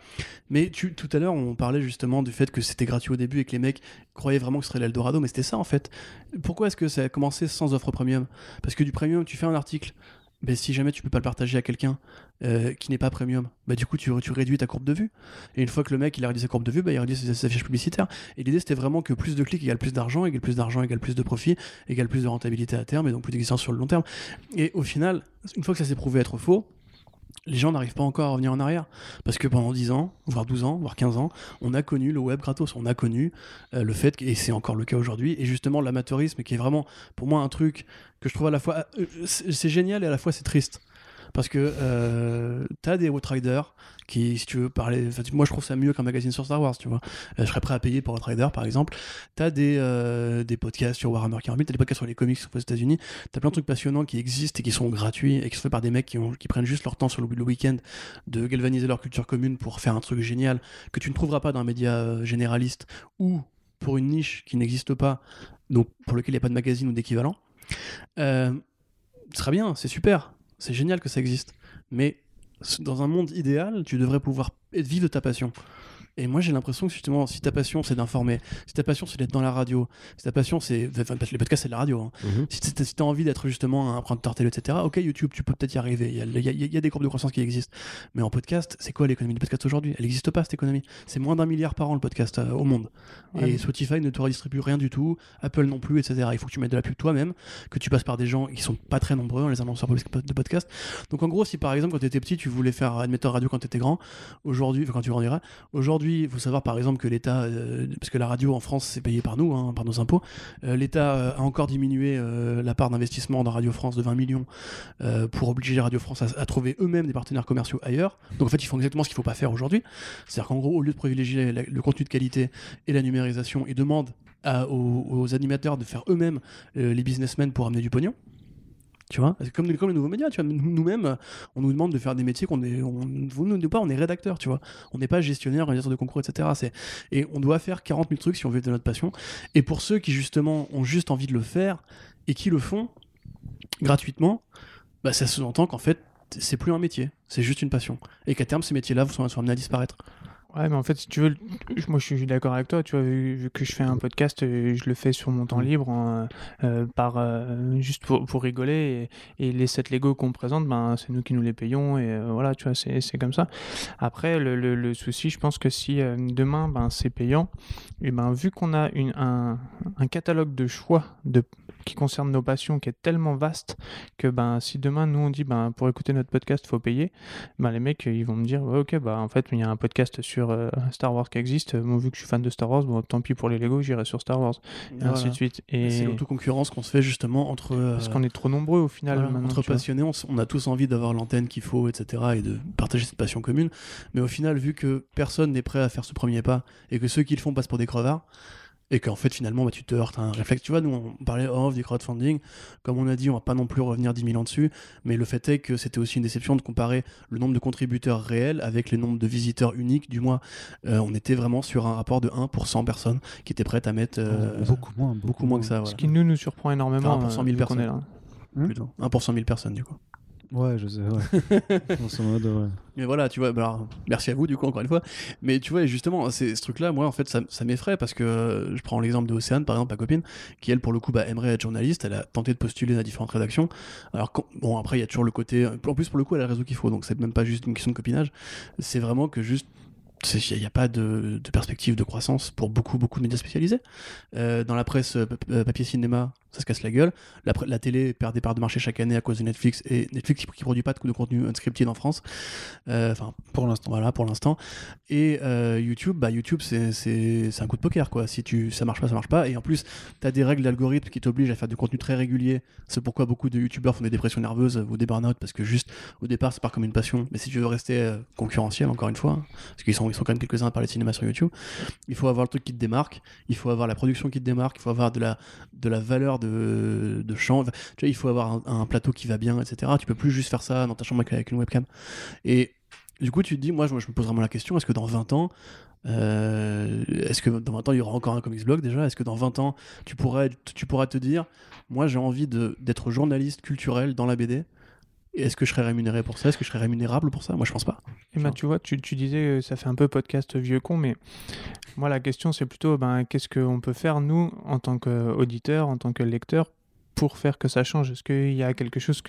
Mais tout à l'heure, on parlait justement du fait que c'était gratuit au début et que les mecs croyaient vraiment que ce serait l'Eldorado, mais c'était ça en fait. Pourquoi est-ce que ça a commencé sans offre premium ? Parce que du premium, tu fais un article. Ben, si jamais tu peux pas le partager à quelqu'un qui n'est pas premium, ben, du coup tu réduis ta courbe de vue. Et une fois que le mec il a réduit sa courbe de vue, ben, il a réduit ses affiches publicitaires. Et l'idée c'était vraiment que plus de clics égale plus d'argent, égale plus d'argent, égale plus de profit, égale plus de rentabilité à terme et donc plus d'existence sur le long terme. Et au final, une fois que ça s'est prouvé être faux, les gens n'arrivent pas encore à revenir en arrière parce que pendant 10 ans, voire 12 ans, voire 15 ans, on a connu le web gratos, on a connu le fait, et c'est encore le cas aujourd'hui, et justement l'amateurisme qui est vraiment pour moi un truc que je trouve à la fois c'est génial et à la fois c'est triste. Parce que t'as des outriders qui, si tu veux parler, moi je trouve ça mieux qu'un magazine sur Star Wars, tu vois. Je serais prêt à payer pour Outrider par exemple. T'as des podcasts sur Warhammer 40 000, t'as des podcasts sur les comics aux États-Unis, t'as plein de trucs passionnants qui existent et qui sont gratuits et qui sont faits par des mecs qui prennent juste leur temps sur le week-end de galvaniser leur culture commune pour faire un truc génial que tu ne trouveras pas dans un média généraliste ou pour une niche qui n'existe pas, donc pour lequel il n'y a pas de magazine ou d'équivalent. Ce serait bien, c'est super. C'est génial que ça existe, mais dans un monde idéal, tu devrais pouvoir vivre de ta passion. Et moi j'ai l'impression que justement, si ta passion c'est d'informer, si ta passion c'est d'être dans la radio, si ta passion c'est... Enfin, les podcasts c'est de la radio, hein. Mm-hmm. Si t'as envie d'être justement un imprenteur télé, etc., ok, YouTube, tu peux peut-être y arriver, il y a des courbes de croissance qui existent. Mais en podcast, c'est quoi l'économie du podcast aujourd'hui ? Elle n'existe pas cette économie. C'est moins d'1 milliard par an le podcast au monde. Ouais. Et Spotify ne te redistribue rien du tout, Apple non plus, etc. Il faut que tu mettes de la pub toi-même, que tu passes par des gens qui sont pas très nombreux, les annonceurs de podcast. Donc en gros, si par exemple quand t'étais petit, tu voulais faire animateur radio quand t'étais grand, aujourd'hui, quand tu grandiras, aujourd'hui, il faut savoir par exemple que l'État, parce que la radio en France c'est payé par nous, hein, par nos impôts, l'État a encore diminué la part d'investissement dans Radio France de 20 millions pour obliger Radio France à trouver eux-mêmes des partenaires commerciaux ailleurs. Donc en fait, ils font exactement ce qu'il ne faut pas faire aujourd'hui. C'est-à-dire qu'en gros, au lieu de privilégier le contenu de qualité et la numérisation, ils demandent aux animateurs de faire eux-mêmes les businessmen pour amener du pognon. Tu vois, c'est comme les nouveaux médias, tu vois, nous-mêmes, on nous demande de faire des métiers on est rédacteur, tu vois, on n'est pas gestionnaire, organisateur de concours, etc. Et on doit faire 40 000 trucs si on veut de notre passion. Et pour ceux qui, justement, ont juste envie de le faire et qui le font gratuitement, bah, ça sous-entend qu'en fait, c'est plus un métier, c'est juste une passion. Et qu'à terme, ces métiers-là sont amenés à disparaître. Ouais, mais en fait, si tu veux, moi je suis d'accord avec toi, tu vois, vu que je fais un podcast, je le fais sur mon temps libre, juste pour rigoler, et les 7 Lego qu'on présente, ben, c'est nous qui nous les payons, et voilà, tu vois, c'est comme ça. Après, le souci, je pense que si demain, ben, c'est payant, et ben, vu qu'on a un catalogue de choix qui concerne nos passions, qui est tellement vaste, que ben, si demain, nous, on dit, ben, pour écouter notre podcast, il faut payer, ben, les mecs, ils vont me dire, ouais, ok, ben, en fait, il y a un podcast sur Star Wars qui existe, bon, vu que je suis fan de Star Wars, bon, tant pis pour les Lego, j'irai sur Star Wars, voilà. Et ainsi de suite. Et c'est l'autoconcurrence qu'on se fait justement entre... Parce qu'on est trop nombreux au final. Voilà, maintenant, entre passionnés, on a tous envie d'avoir l'antenne qu'il faut, etc., et de partager cette passion commune, mais au final, vu que personne n'est prêt à faire ce premier pas, et que ceux qui le font passent pour des crevards, et qu'en fait, finalement, bah, tu te heurtes à un réflexe. Tu vois, nous, on parlait off du crowdfunding. Comme on a dit, on va pas non plus revenir 10 000 ans dessus. Mais le fait est que c'était aussi une déception de comparer le nombre de contributeurs réels avec le nombre de visiteurs uniques du mois. On était vraiment sur un rapport de 1 pour 100 personnes qui étaient prêtes à mettre... beaucoup moins que ça. Voilà. Ce qui nous surprend énormément. Enfin, 1 pour 100 000 personnes. Plutôt. 1 pour 100 000 personnes, du coup. Ouais, je sais, ouais. Mais voilà, tu vois, alors, merci à vous, du coup, encore une fois. Mais tu vois, justement, ce truc-là, moi, en fait, ça m'effraie parce que je prends l'exemple de Océane, par exemple, ma copine, qui, elle, pour le coup, bah, aimerait être journaliste. Elle a tenté de postuler dans différentes rédactions. Alors, bon, après, il y a toujours le côté. En plus, pour le coup, elle a le réseau qu'il faut, donc c'est même pas juste une question de copinage. C'est vraiment que juste. Il n'y a pas de perspective de croissance pour beaucoup de médias spécialisés. Dans la presse papier-cinéma, ça se casse la gueule. La télé perd des parts de marché chaque année à cause de Netflix, et Netflix qui ne produit pas de contenu unscripted en France. Enfin, pour l'instant. Voilà, pour l'instant. Et YouTube, c'est un coup de poker, quoi. Si ça marche pas. Et en plus, tu as des règles d'algorithme qui t'obligent à faire du contenu très régulier. C'est pourquoi beaucoup de YouTubeurs font des dépressions nerveuses ou des burn-out, parce que juste, au départ, ça part comme une passion. Mais si tu veux rester concurrentiel, encore une fois, hein, parce qu'ils sont quand même quelques-uns à parler de cinéma sur YouTube. Il faut avoir le truc qui te démarque, il faut avoir la production qui te démarque, il faut avoir de la valeur de champ, tu vois, il faut avoir un plateau qui va bien, etc. Tu peux plus juste faire ça dans ta chambre avec une webcam. Et Du coup, tu te dis, moi je me pose vraiment la question, est-ce que dans 20 ans, il y aura encore un ComicsBlog déjà ? Est-ce que dans 20 ans, tu pourras te dire, moi j'ai envie d'être journaliste culturel dans la BD ? Et est-ce que je serais rémunéré pour ça ? Est-ce que je serais rémunérable pour ça ? Moi, je pense pas. Et ben, tu vois, tu disais, ça fait un peu podcast vieux con, mais moi, la question, c'est plutôt, qu'est-ce qu'on peut faire, nous, en tant qu'auditeurs, en tant que lecteurs, pour faire que ça change ? Est-ce qu'il y a quelque chose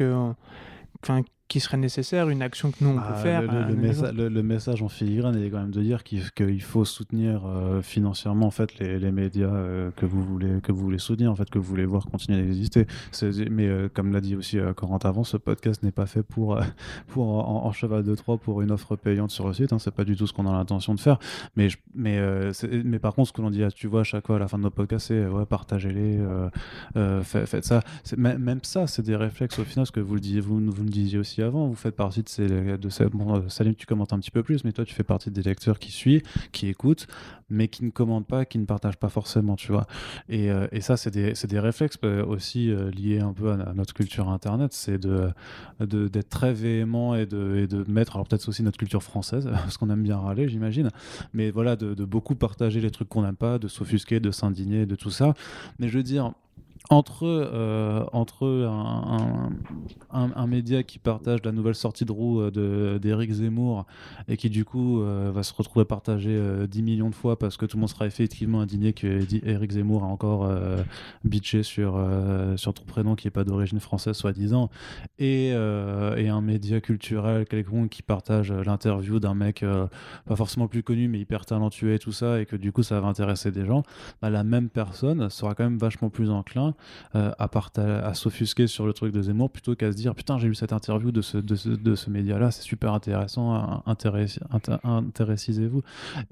qui serait nécessaire, une action que nous, on peut faire ? Le message en filigrane est quand même de dire qu'il faut soutenir financièrement en fait, les médias que vous voulez soutenir, en fait, que vous voulez voir continuer d'exister. Mais comme l'a dit aussi Corentin avant, ce podcast n'est pas fait pour en cheval de Troie pour une offre payante sur le site. Hein, c'est pas du tout ce qu'on a l'intention de faire. Mais par contre, ce que l'on dit, tu vois, à chaque fois à la fin de nos podcasts, c'est partagez-les, faites ça. Même ça, c'est des réflexes au final, ce que vous me disiez aussi avant, vous faites partie de ces bon, Salim, tu commentes un petit peu plus, mais toi, tu fais partie des lecteurs qui écoutent, mais qui ne commentent pas, qui ne partagent pas forcément, tu vois. Et ça, c'est des réflexes aussi liés un peu à notre culture Internet, c'est d'être très véhément et de mettre, alors peut-être aussi notre culture française, parce qu'on aime bien râler, j'imagine, mais voilà, de beaucoup partager les trucs qu'on n'aime pas, de s'offusquer, de s'indigner, de tout ça. Mais je veux dire... Entre un média qui partage la nouvelle sortie de roue d'Éric Zemmour et qui du coup va se retrouver partagé 10 millions de fois parce que tout le monde sera effectivement indigné qu'Éric Zemmour a encore bitché sur ton prénom qui n'est pas d'origine française soi-disant et un média culturel quelconque qui partage l'interview d'un mec pas forcément plus connu mais hyper talentueux et tout ça et que du coup ça va intéresser des gens, la même personne sera quand même vachement plus enclin à s'offusquer sur le truc de Zemmour plutôt qu'à se dire putain j'ai lu cette interview de ce média là, c'est super intéressant, intéressez-vous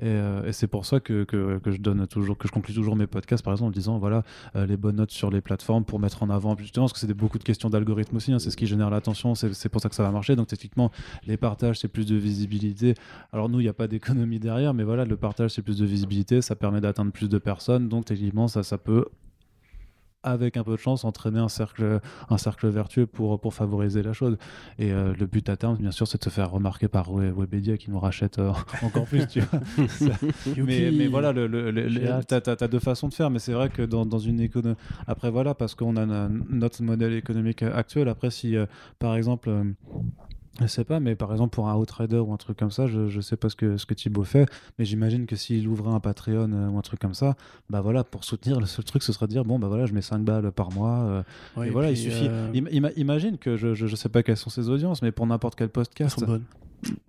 et c'est pour ça que je conclue toujours mes podcasts par exemple en disant voilà les bonnes notes sur les plateformes pour mettre en avant justement parce que c'est beaucoup de questions d'algorithme aussi hein, c'est ce qui génère l'attention, c'est pour ça que ça va marcher donc techniquement les partages c'est plus de visibilité, alors nous il n'y a pas d'économie derrière mais voilà le partage c'est plus de visibilité, ça permet d'atteindre plus de personnes donc techniquement ça peut avec un peu de chance, entraîner un cercle vertueux pour favoriser la chose. Et le but à terme, bien sûr, c'est de se faire remarquer par Webedia qui nous rachète encore plus, tu vois. mais voilà, t'as deux façons de faire, mais c'est vrai que dans une économie... Après, voilà, parce qu'on a notre modèle économique actuel. Après, si, par exemple... Je sais pas, mais par exemple pour un Outrider ou un truc comme ça, je sais pas ce que Thibaut fait, mais j'imagine que s'il ouvrait un Patreon ou un truc comme ça, bah voilà, pour soutenir, le seul truc ce serait de dire bon bah voilà, je mets 5 balles par mois, ouais, et voilà, il suffit. Imagine que je sais pas quelles sont ses audiences, mais pour n'importe quel podcast. Elles sont bonnes.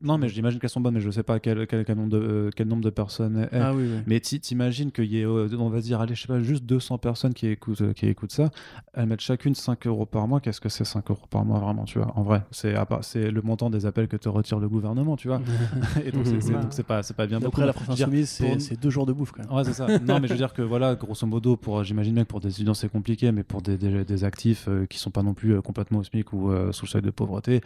Non, mais j'imagine qu'elles sont bonnes, mais je sais pas quel nombre de personnes est. Ah, oui, oui. Mais t'imagines qu'il y ait, on va dire, allez, je sais pas, juste 200 personnes qui écoutent ça, elles mettent chacune 5 euros par mois. Qu'est-ce que c'est 5 euros par mois, vraiment, tu vois ? En vrai, c'est le montant des appels que te retire le gouvernement, tu vois. Et donc, c'est pas bien. Après, la France Insoumise, c'est 2 jours de bouffe, quand même. Ouais, c'est ça. Non, mais je veux dire que, voilà, grosso modo, j'imagine bien que pour des étudiants, c'est compliqué, mais pour des actifs qui sont pas non plus complètement au SMIC ou sous le seuil de pauvreté,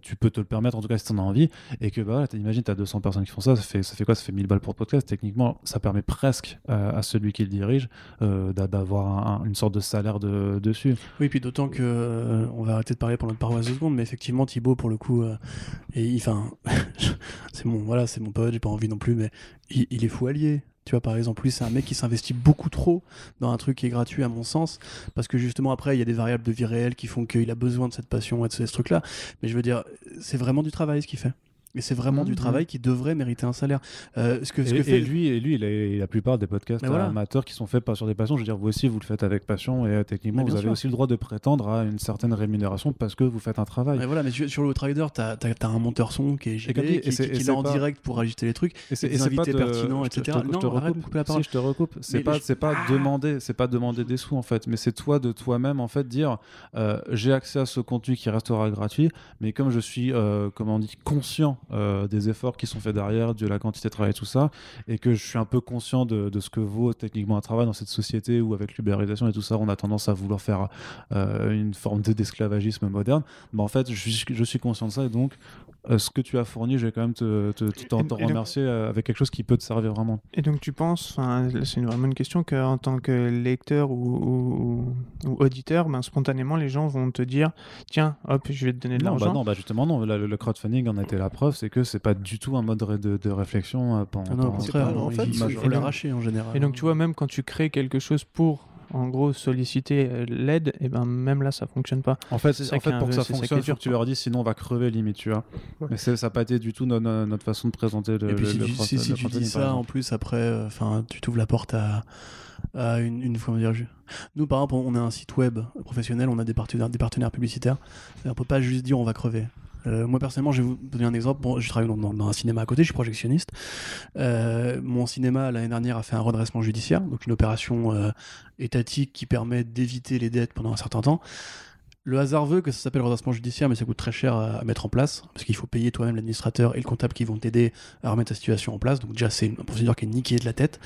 tu peux te le permettre, en tout cas, si t'en as envie et que bah t'imagines t'as 200 personnes qui font ça, ça fait quoi, ça fait 1000 balles pour le podcast, techniquement ça permet presque à celui qui le dirige d'avoir une sorte de salaire dessus. Oui, puis d'autant que on va arrêter de parler pour notre paroisse de seconde, mais effectivement Thibaut pour le coup c'est mon pote, j'ai pas envie non plus, mais il est fou allié. Tu vois, par exemple, lui, c'est un mec qui s'investit beaucoup trop dans un truc qui est gratuit, à mon sens, parce que justement, après, il y a des variables de vie réelle qui font qu'il a besoin de cette passion et de ce truc-là. Mais je veux dire, c'est vraiment du travail, ce qu'il fait. Et c'est vraiment du travail qui devrait mériter un salaire. Et lui, la plupart des podcasts amateurs qui sont faits sur des passions, je veux dire, vous aussi, vous le faites avec passion et techniquement, vous avez aussi le droit de prétendre à une certaine rémunération parce que vous faites un travail. Mais voilà, mais sur le Outrider, t'as un monteur son qui est gêné, qui est en direct pour agiter les trucs, et des invités pertinents, etc. Je te recoupe. C'est pas demander des sous, en fait, mais c'est toi, de toi-même, en fait, dire j'ai accès à ce contenu qui restera gratuit, mais comme je suis, conscient des efforts qui sont faits derrière, de la quantité de travail et tout ça, et que je suis un peu conscient de ce que vaut techniquement un travail dans cette société où avec l'ubérisation et tout ça on a tendance à vouloir faire une forme d'esclavagisme moderne, mais en fait je suis conscient de ça et donc ce que tu as fourni, je vais quand même te remercier avec quelque chose qui peut te servir vraiment. Et donc tu penses, c'est vraiment une question qu'en tant que lecteur ou auditeur, spontanément les gens vont te dire tiens hop je vais te donner de l'argent. Non, justement non, le crowdfunding en était la preuve, sauf c'est que c'est pas du tout un mode de réflexion pendant. Non, au contraire, en fait, il faut l'arracher en général. Et donc tu vois, même quand tu crées quelque chose pour en gros solliciter l'aide, et ben même là ça fonctionne pas. En fait, pour que ça fonctionne, faut que tu leur dis sinon on va crever limite, tu vois. Ouais. Mais ça n'a pas été du tout notre façon de présenter le. Et puis si tu dis ça en plus après, enfin tu t'ouvres la porte à une comment dire. Nous par exemple, on a un site web professionnel, on a des partenaires publicitaires. On peut pas juste dire on va crever. Moi personnellement, je vais vous donner un exemple. Bon, je travaille dans un cinéma à côté, je suis projectionniste. Mon cinéma l'année dernière a fait un redressement judiciaire, donc une opération étatique qui permet d'éviter les dettes pendant un certain temps. Le hasard veut que ça s'appelle redressement judiciaire, mais ça coûte très cher à mettre en place, parce qu'il faut payer toi-même l'administrateur et le comptable qui vont t'aider à remettre ta situation en place. Donc déjà, c'est une procédure qui est niquée de la tête.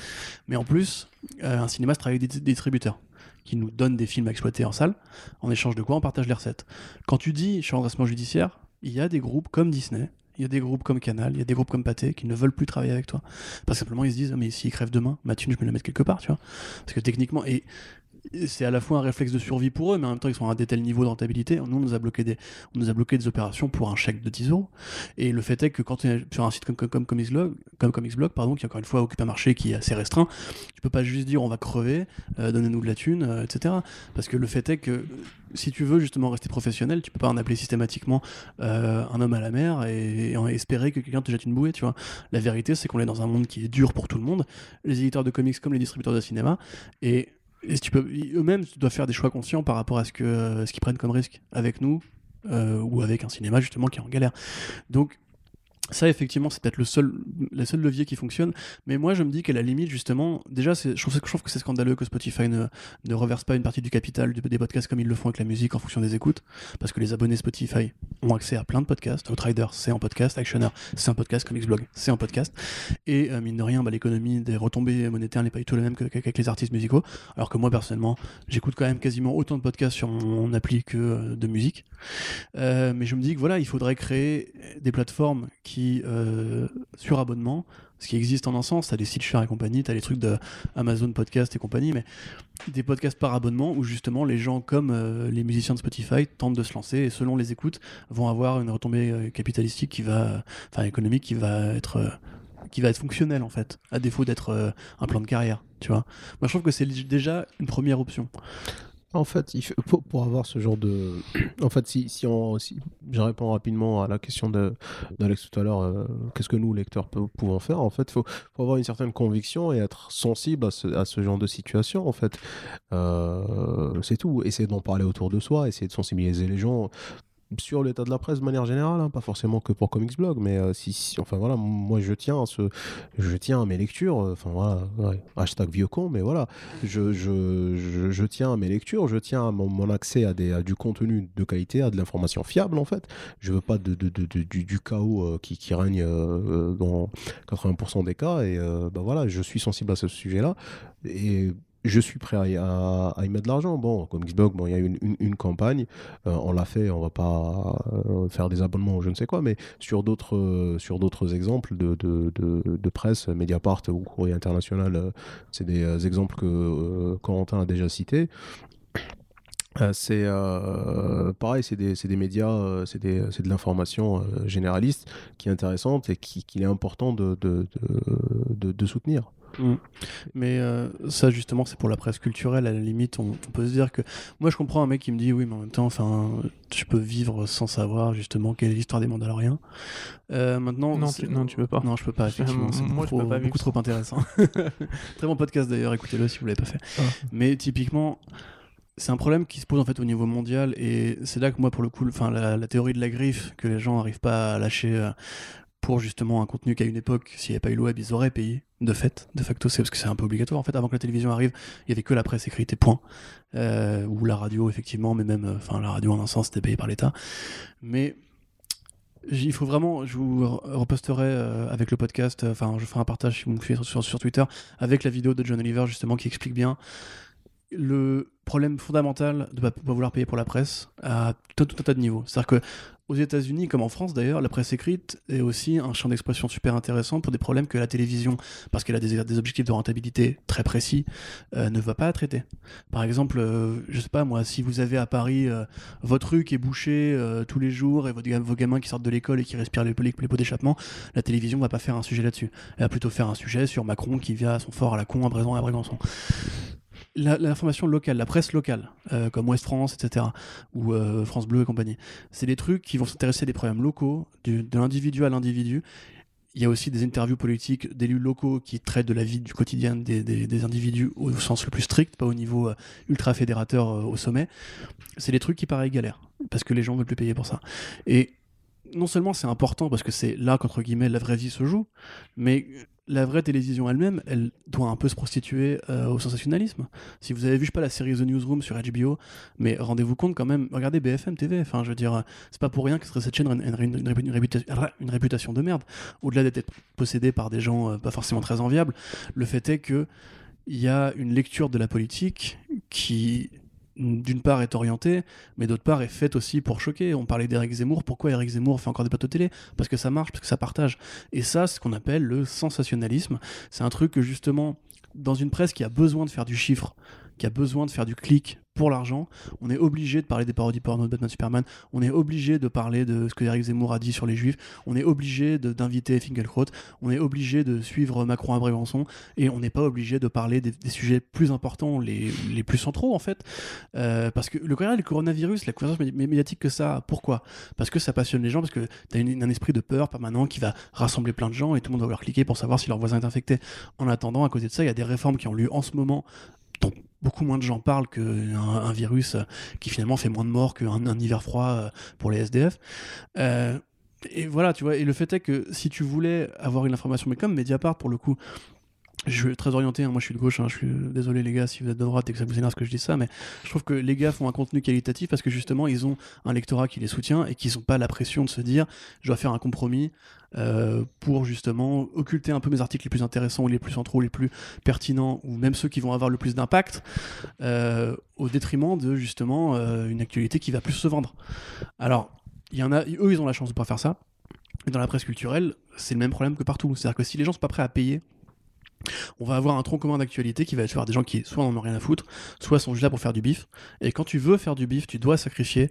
Mais en plus, un cinéma se travaille avec des distributeurs qui nous donnent des films à exploiter en salle, en échange de quoi on partage les recettes. Quand tu dis « je suis en redressement judiciaire », il y a des groupes comme Disney, il y a des groupes comme Canal, il y a des groupes comme Pathé qui ne veulent plus travailler avec toi. Parce que simplement, ils se disent « ah mais s'ils crèvent demain, ma thune, je me la mets quelque part », tu vois. Parce que techniquement... Et c'est à la fois un réflexe de survie pour eux, mais en même temps ils sont à des tels niveaux de rentabilité. Nous, on nous a bloqué des opérations pour un chèque de 10 €. Et le fait est que quand on est sur un site comme ComicsBlog, pardon, qui encore une fois occupe un marché qui est assez restreint, tu peux pas juste dire on va crever, donnez-nous de la thune, etc. Parce que le fait est que si tu veux justement rester professionnel, tu peux pas en appeler systématiquement un homme à la mer et espérer que quelqu'un te jette une bouée, tu vois. La vérité, c'est qu'on est dans un monde qui est dur pour tout le monde, les éditeurs de comics comme les distributeurs de cinéma, et si tu peux, eux-mêmes doivent faire des choix conscients par rapport à ce qu'ils prennent comme risque avec nous ou avec un cinéma justement qui est en galère. Donc ça, effectivement, c'est peut-être le seul levier qui fonctionne, mais moi je me dis qu'à la limite, justement, déjà je trouve que c'est scandaleux que Spotify ne reverse pas une partie du capital des podcasts comme ils le font avec la musique en fonction des écoutes, parce que les abonnés Spotify ont accès à plein de podcasts. Outrider, c'est en podcast, Actioner, c'est en podcast, ComicsBlog, c'est en podcast, et mine de rien, l'économie des retombées monétaires n'est pas du tout la même qu'avec les artistes musicaux, alors que moi personnellement j'écoute quand même quasiment autant de podcasts sur mon appli que de musique, mais je me dis que voilà, il faudrait créer des plateformes qui sur abonnement, ce qui existe en un sens, t'as des sites chers et compagnie, t'as les trucs d'Amazon Podcast et compagnie, mais des podcasts par abonnement où justement les gens comme les musiciens de Spotify tentent de se lancer et selon les écoutes vont avoir une retombée capitalistique qui va, enfin économique, qui va être fonctionnelle en fait, à défaut d'être un plan de carrière, tu vois. Moi je trouve que c'est déjà une première option. En fait, pour avoir ce genre de... En fait, si je réponds rapidement à la question d'Alex tout à l'heure, qu'est-ce que nous, lecteurs, pouvons faire ? En fait, il faut avoir une certaine conviction et être sensible à ce genre de situation, en fait. C'est tout. Essayer d'en parler autour de soi, essayer de sensibiliser les gens sur l'état de la presse de manière générale, hein, pas forcément que pour ComicsBlog, mais enfin voilà, moi je tiens à mes lectures, enfin voilà, ouais, #vieux con, mais voilà, je tiens à mes lectures, je tiens à mon accès à du contenu de qualité, à de l'information fiable en fait. Je veux pas du chaos qui règne dans 80% des cas, et bah voilà, je suis sensible à ce sujet-là et je suis prêt à y mettre de l'argent. Bon, comme Xbox, il y a eu une campagne, on l'a fait, on va pas faire des abonnements ou je ne sais quoi, mais sur d'autres exemples de presse, Mediapart ou Courrier International, c'est des exemples que Corentin a déjà cités. C'est pareil, c'est des médias, c'est de l'information généraliste qui est intéressante et qu'il est important de soutenir. Mmh. Mais ça justement c'est pour la presse culturelle, à la limite on peut se dire que moi je comprends un mec qui me dit oui mais en même temps enfin je peux vivre sans savoir justement quelle est l'histoire des Mandaloriens. Maintenant non tu peux pas. Non je peux pas effectivement, c'est moi, je peux pas beaucoup trop intéressant. Très bon podcast d'ailleurs, écoutez-le si vous l'avez pas fait. Ah. Mais typiquement c'est un problème qui se pose en fait au niveau mondial et c'est là que moi pour le coup la théorie de la griffe que les gens n'arrivent pas à lâcher pour justement un contenu qu'à une époque, s'il n'y avait pas eu le web, ils auraient payé. De facto, c'est parce que c'est un peu obligatoire. En fait, avant que la télévision arrive, il n'y avait que la presse écrite et point. Ou la radio, effectivement, mais même, la radio, en un sens, c'était payé par l'État. Mais il faut vraiment, je vous reposterai avec le podcast, je ferai un partage si vous me suivez sur Twitter, avec la vidéo de John Oliver, justement, qui explique bien le problème fondamental de ne pas vouloir payer pour la presse à tout un tas de niveaux. C'est-à-dire qu'aux États-Unis, comme en France d'ailleurs, la presse écrite est aussi un champ d'expression super intéressant pour des problèmes que la télévision, parce qu'elle a des objectifs de rentabilité très précis, ne va pas traiter. Par exemple, je ne sais pas moi, si vous avez à Paris votre rue qui est bouchée tous les jours et vos gamins qui sortent de l'école et qui respirent les pots d'échappement, la télévision ne va pas faire un sujet là-dessus. Elle va plutôt faire un sujet sur Macron qui vient à son fort à la con à présent à Bragelonne. L'information locale, la presse locale, comme Ouest France, etc., ou France Bleu et compagnie, c'est des trucs qui vont s'intéresser à des problèmes locaux, de l'individu à l'individu. Il y a aussi des interviews politiques d'élus locaux qui traitent de la vie du quotidien des individus au sens le plus strict, pas au niveau ultra fédérateur au sommet. C'est des trucs qui paraissent galères, parce que les gens ne veulent plus payer pour ça. Et non seulement c'est important, parce que c'est là qu'entre guillemets la vraie vie se joue, mais la vraie télévision elle-même, elle doit un peu se prostituer au sensationnalisme. Si vous avez vu, je sais pas, la série The Newsroom sur HBO, mais rendez-vous compte quand même, regardez BFM TV, enfin je veux dire, c'est pas pour rien que cette chaîne a une réputation de merde. Au-delà d'être possédée par des gens pas forcément très enviables, le fait est que il y a une lecture de la politique qui d'une part est orientée, mais d'autre part est faite aussi pour choquer. On parlait d'Éric Zemmour, pourquoi Éric Zemmour fait encore des plateaux télé ? Parce que ça marche, parce que ça partage. Et ça, c'est ce qu'on appelle le sensationnalisme. C'est un truc que justement, dans une presse qui a besoin de faire du chiffre, qui a besoin de faire du clic pour l'argent, on est obligé de parler des parodies porno de Batman, Superman, on est obligé de parler de ce que Éric Zemmour a dit sur les Juifs, on est obligé d'inviter Finkielkraut, on est obligé de suivre Macron à Brégançon, et on n'est pas obligé de parler des sujets plus importants, les plus centraux en fait, parce que le coronavirus, la couverture médiatique que ça a, pourquoi ? Parce que ça passionne les gens, parce que t'as un esprit de peur permanent qui va rassembler plein de gens, et tout le monde va leur cliquer pour savoir si leur voisin est infecté. En attendant, à côté de ça, il y a des réformes qui ont lieu en ce moment, dont beaucoup moins de gens parlent qu'un virus qui finalement fait moins de morts qu'un hiver froid pour les SDF. Et voilà, tu vois. Et le fait est que si tu voulais avoir une information, mais comme Mediapart, pour le coup, je suis très orienté, hein, moi je suis de gauche, hein, je suis désolé les gars si vous êtes de droite et que ça vous énerve que je dise ça, mais je trouve que les gars font un contenu qualitatif parce que justement ils ont un lectorat qui les soutient et qu'ils n'ont pas la pression de se dire je dois faire un compromis pour justement occulter un peu mes articles les plus intéressants ou les plus centraux, les plus pertinents ou même ceux qui vont avoir le plus d'impact au détriment de justement une actualité qui va plus se vendre. Alors, eux ils ont la chance de ne pas faire ça, et dans la presse culturelle c'est le même problème que partout, c'est-à-dire que si les gens ne sont pas prêts à payer, on va avoir un tronc commun d'actualité qui va être faire des gens qui soit n'en ont rien à foutre, soit sont juste là pour faire du bif. Et quand tu veux faire du bif, tu dois sacrifier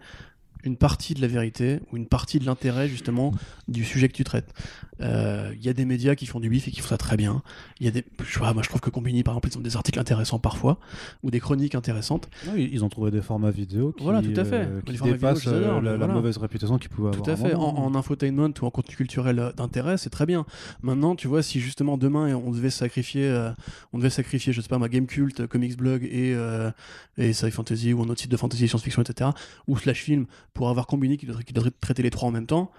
une partie de la vérité ou une partie de l'intérêt justement du sujet que tu traites. Il y a des médias qui font du bif et qui font ça très bien. Il y a des, moi je trouve que Combini par exemple, ils ont des articles intéressants parfois ou des chroniques intéressantes. Oui, ils ont trouvé des formats vidéo qui, voilà, tout à fait. Qui dépassent la mauvaise réputation qu'ils pouvaient avoir. Tout à fait. En infotainment ou en contenu culturel d'intérêt, c'est très bien. Maintenant, tu vois, si justement demain on devait sacrifier, je sais pas, ma GameCult, ComicsBlog et Sci Fantasy ou un autre site de fantasy et science-fiction, etc. ou /film pour avoir Combini qui devrait traiter les trois en même temps,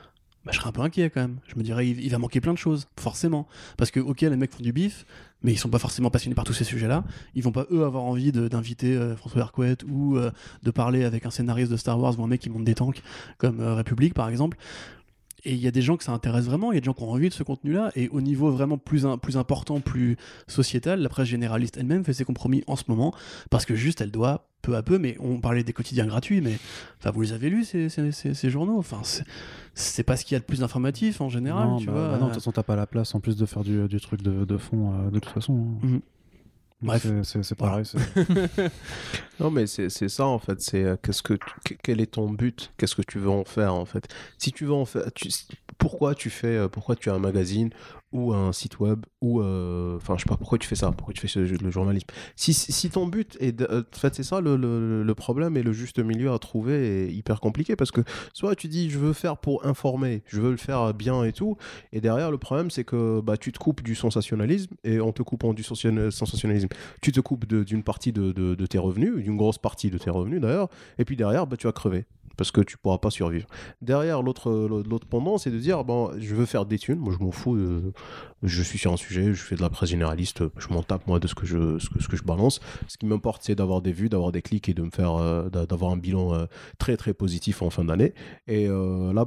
bah, je serais un peu inquiet quand même. Je me dirais, il va manquer plein de choses, forcément. Parce que, ok, les mecs font du bif, mais ils sont pas forcément passionnés par tous ces sujets-là. Ils vont pas, eux, avoir envie d'inviter François Harcouët ou de parler avec un scénariste de Star Wars ou un mec qui monte des tanks, comme République, par exemple. Et il y a des gens que ça intéresse vraiment, il y a des gens qui ont envie de ce contenu-là, et au niveau vraiment plus important, plus sociétal, la presse généraliste elle-même fait ses compromis en ce moment, parce que juste elle doit, peu à peu, mais on parlait des quotidiens gratuits, mais enfin, vous les avez lus ces journaux, enfin, c'est pas ce qu'il y a de plus informatif en général, non, tu vois. Non, de toute façon, t'as pas la place en plus de faire du truc de fond, de toute façon. Hein. Mm-hmm. Bref, c'est pareil. Voilà. Non, mais c'est ça en fait. C'est quel est ton but ? Qu'est-ce que tu veux en faire en fait ? Si tu veux en faire, pourquoi tu as un magazine ou un site web ou enfin je sais pas pourquoi tu fais ça. Pourquoi tu fais le journalisme ? Si ton but est en fait c'est ça le problème, et le juste milieu à trouver est hyper compliqué, parce que soit tu dis je veux faire pour informer, je veux le faire bien et tout, et derrière le problème c'est que bah tu te coupes du sensationnalisme, et en te coupant du sensationnalisme tu te coupes d'une partie de tes revenus, d'une grosse partie de tes revenus d'ailleurs, et puis derrière bah, tu vas crever parce que tu pourras pas survivre. Derrière l'autre pendant c'est de dire bon, je veux faire des thunes, moi je m'en fous je suis sur un sujet, je fais de la presse généraliste, je m'en tape moi de ce que je balance. Ce qui m'importe, c'est d'avoir des vues, d'avoir des clics et de me faire d'avoir un bilan très très positif en fin d'année. Et là,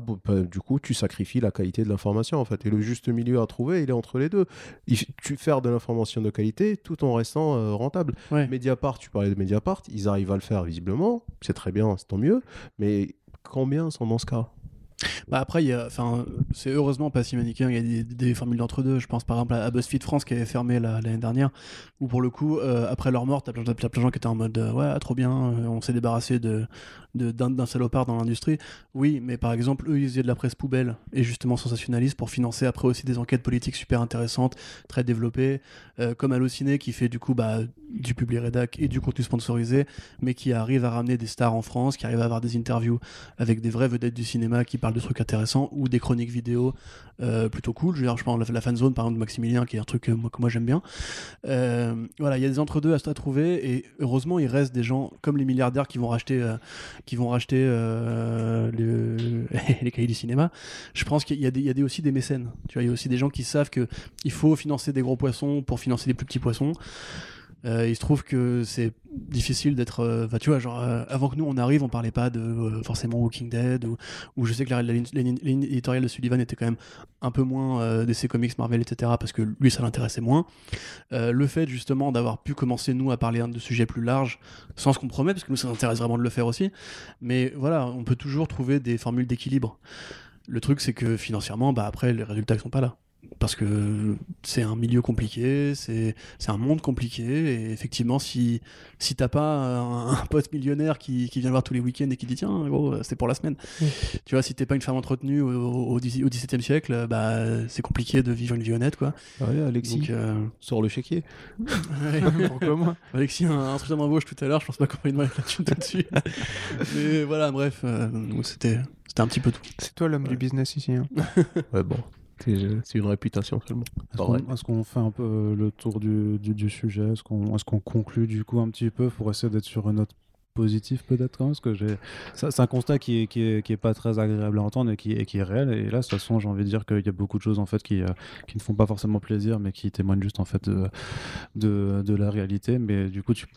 du coup, tu sacrifies la qualité de l'information en fait. Et le juste milieu à trouver, il est entre les deux. Tu fais de l'information de qualité tout en restant rentable. Ouais. Mediapart, tu parlais de Mediapart, ils arrivent à le faire visiblement, c'est très bien, c'est tant mieux. Mais combien sont dans ce cas? Bah après, c'est heureusement pas si manichéen, il y a des formules d'entre-deux. Je pense par exemple à BuzzFeed France qui avait fermé l'année dernière, où pour le coup, après leur mort, t'as plein de gens qui étaient en mode ouais, trop bien, on s'est débarrassé d'un salopard dans l'industrie. Oui, mais par exemple, eux ils faisaient de la presse poubelle et justement sensationnaliste pour financer après aussi des enquêtes politiques super intéressantes, très développées, comme Allociné qui fait du coup du public rédac et du contenu sponsorisé, mais qui arrive à ramener des stars en France, qui arrive à avoir des interviews avec des vraies vedettes du cinéma qui parlent de trucs intéressants ou des chroniques vidéo plutôt cool. Je prends la fan zone par exemple de Maximilien qui est un truc que moi j'aime bien. Voilà, il y a des entre-deux à trouver et heureusement il reste des gens comme les milliardaires qui vont racheter les cahiers du cinéma. Je pense qu'il y a aussi des mécènes. Tu vois, il y a aussi des gens qui savent que il faut financer des gros poissons pour financer des plus petits poissons. Il se trouve que c'est difficile d'être... avant que nous on arrive, on parlait pas de forcément Walking Dead, ou je sais que la ligne éditoriale de Sullivan était quand même un peu moins DC Comics, Marvel, etc. parce que lui ça l'intéressait moins. Le fait justement d'avoir pu commencer nous à parler de sujets plus larges sans se compromettre, parce que nous ça nous intéresse vraiment de le faire aussi. Mais voilà, on peut toujours trouver des formules d'équilibre. Le truc c'est que financièrement, après les résultats sont pas là. Parce que c'est un milieu compliqué, c'est un monde compliqué, et effectivement, si t'as pas un pote millionnaire qui vient le voir tous les week-ends et qui dit tiens, gros, c'est pour la semaine. Oui. Tu vois, si t'es pas une femme entretenue au XVIIe siècle, c'est compliqué de vivre une vie honnête, quoi. Ah ouais, Alexis, sors le chéquier. Pourquoi moi Alexis, un truc à m'embauche tout à l'heure, je pense pas qu'on va une mettre là-dessus tout de suite. Mais voilà, bref, c'était un petit peu tout. C'est toi l'homme du business ici. Hein. Ouais, bon. C'est une réputation seulement. Est-ce qu'on fait un peu le tour du sujet ? Est-ce qu'on conclut du coup un petit peu pour essayer d'être sur une note positive peut-être quand même ? Parce que c'est un constat qui est pas très agréable à entendre et qui est réel. Et là, de toute façon, j'ai envie de dire qu'il y a beaucoup de choses en fait qui ne font pas forcément plaisir, mais qui témoignent juste en fait de la réalité. Mais du coup, tu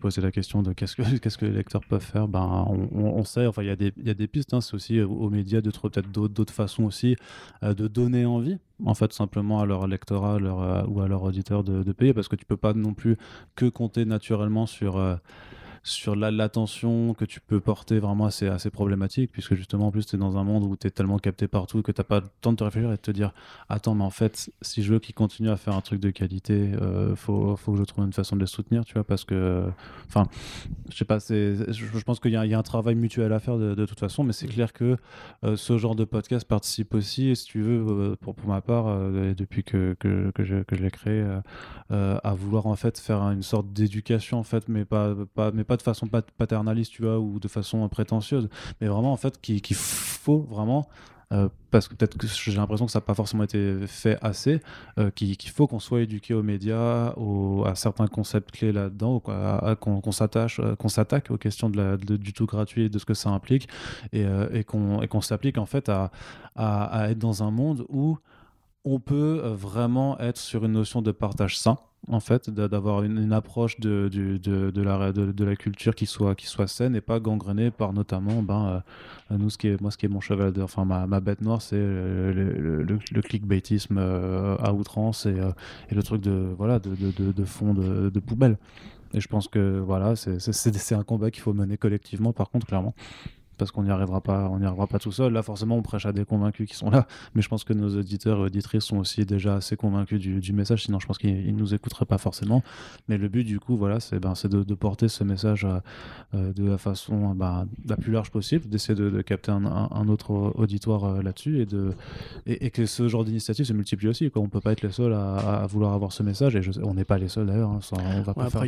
posais la question de qu'est-ce que les lecteurs peuvent faire. On sait. Enfin, il y a des pistes. Hein, c'est aussi aux médias de trouver peut-être d'autres façons aussi de donner envie. En fait, simplement à leur lectorat ou à leur auditeur de payer, parce que tu peux pas non plus que compter naturellement sur l'attention que tu peux porter vraiment à ces problématiques, puisque justement en plus t'es dans un monde où t'es tellement capté partout que t'as pas le temps de te réfléchir et de te dire attends, mais en fait si je veux qu'ils continuent à faire un truc de qualité, faut que je trouve une façon de les soutenir, tu vois, parce que je sais pas, je pense qu'il y a un travail mutuel à faire de toute façon, mais c'est clair que ce genre de podcast participe aussi, et si tu veux, pour ma part, depuis que je l'ai créé, à vouloir en fait faire une sorte d'éducation en fait, mais pas de façon paternaliste, tu vois, ou de façon prétentieuse, mais vraiment en fait qu'il faut vraiment, parce que peut-être que j'ai l'impression que ça n'a pas forcément été fait assez, qu'il faut qu'on soit éduqué aux médias, à certains concepts clés là-dedans, qu'on s'attaque aux questions du tout gratuit et de ce que ça implique, et qu'on s'applique en fait à être dans un monde où on peut vraiment être sur une notion de partage sain, en fait, d'avoir une approche de la culture qui soit saine et pas gangrenée par notamment ce qui est mon cheval d'or, ma bête noire, c'est le clickbaitisme à outrance et le truc de fond de poubelle. Et je pense que voilà, c'est un combat qu'il faut mener collectivement, par contre, clairement, parce qu'on n'y arrivera pas tout seul. Là, forcément, on prêche à des convaincus qui sont là, mais je pense que nos auditeurs et auditrices sont aussi déjà assez convaincus du message, sinon je pense qu'ils ne nous écouteraient pas forcément. Mais le but, du coup, voilà, c'est de porter ce message de la façon la plus large possible, d'essayer de capter un autre auditoire là-dessus, et que ce genre d'initiative se multiplie aussi, quoi. On ne peut pas être les seuls à vouloir avoir ce message, et on n'est pas les seuls d'ailleurs.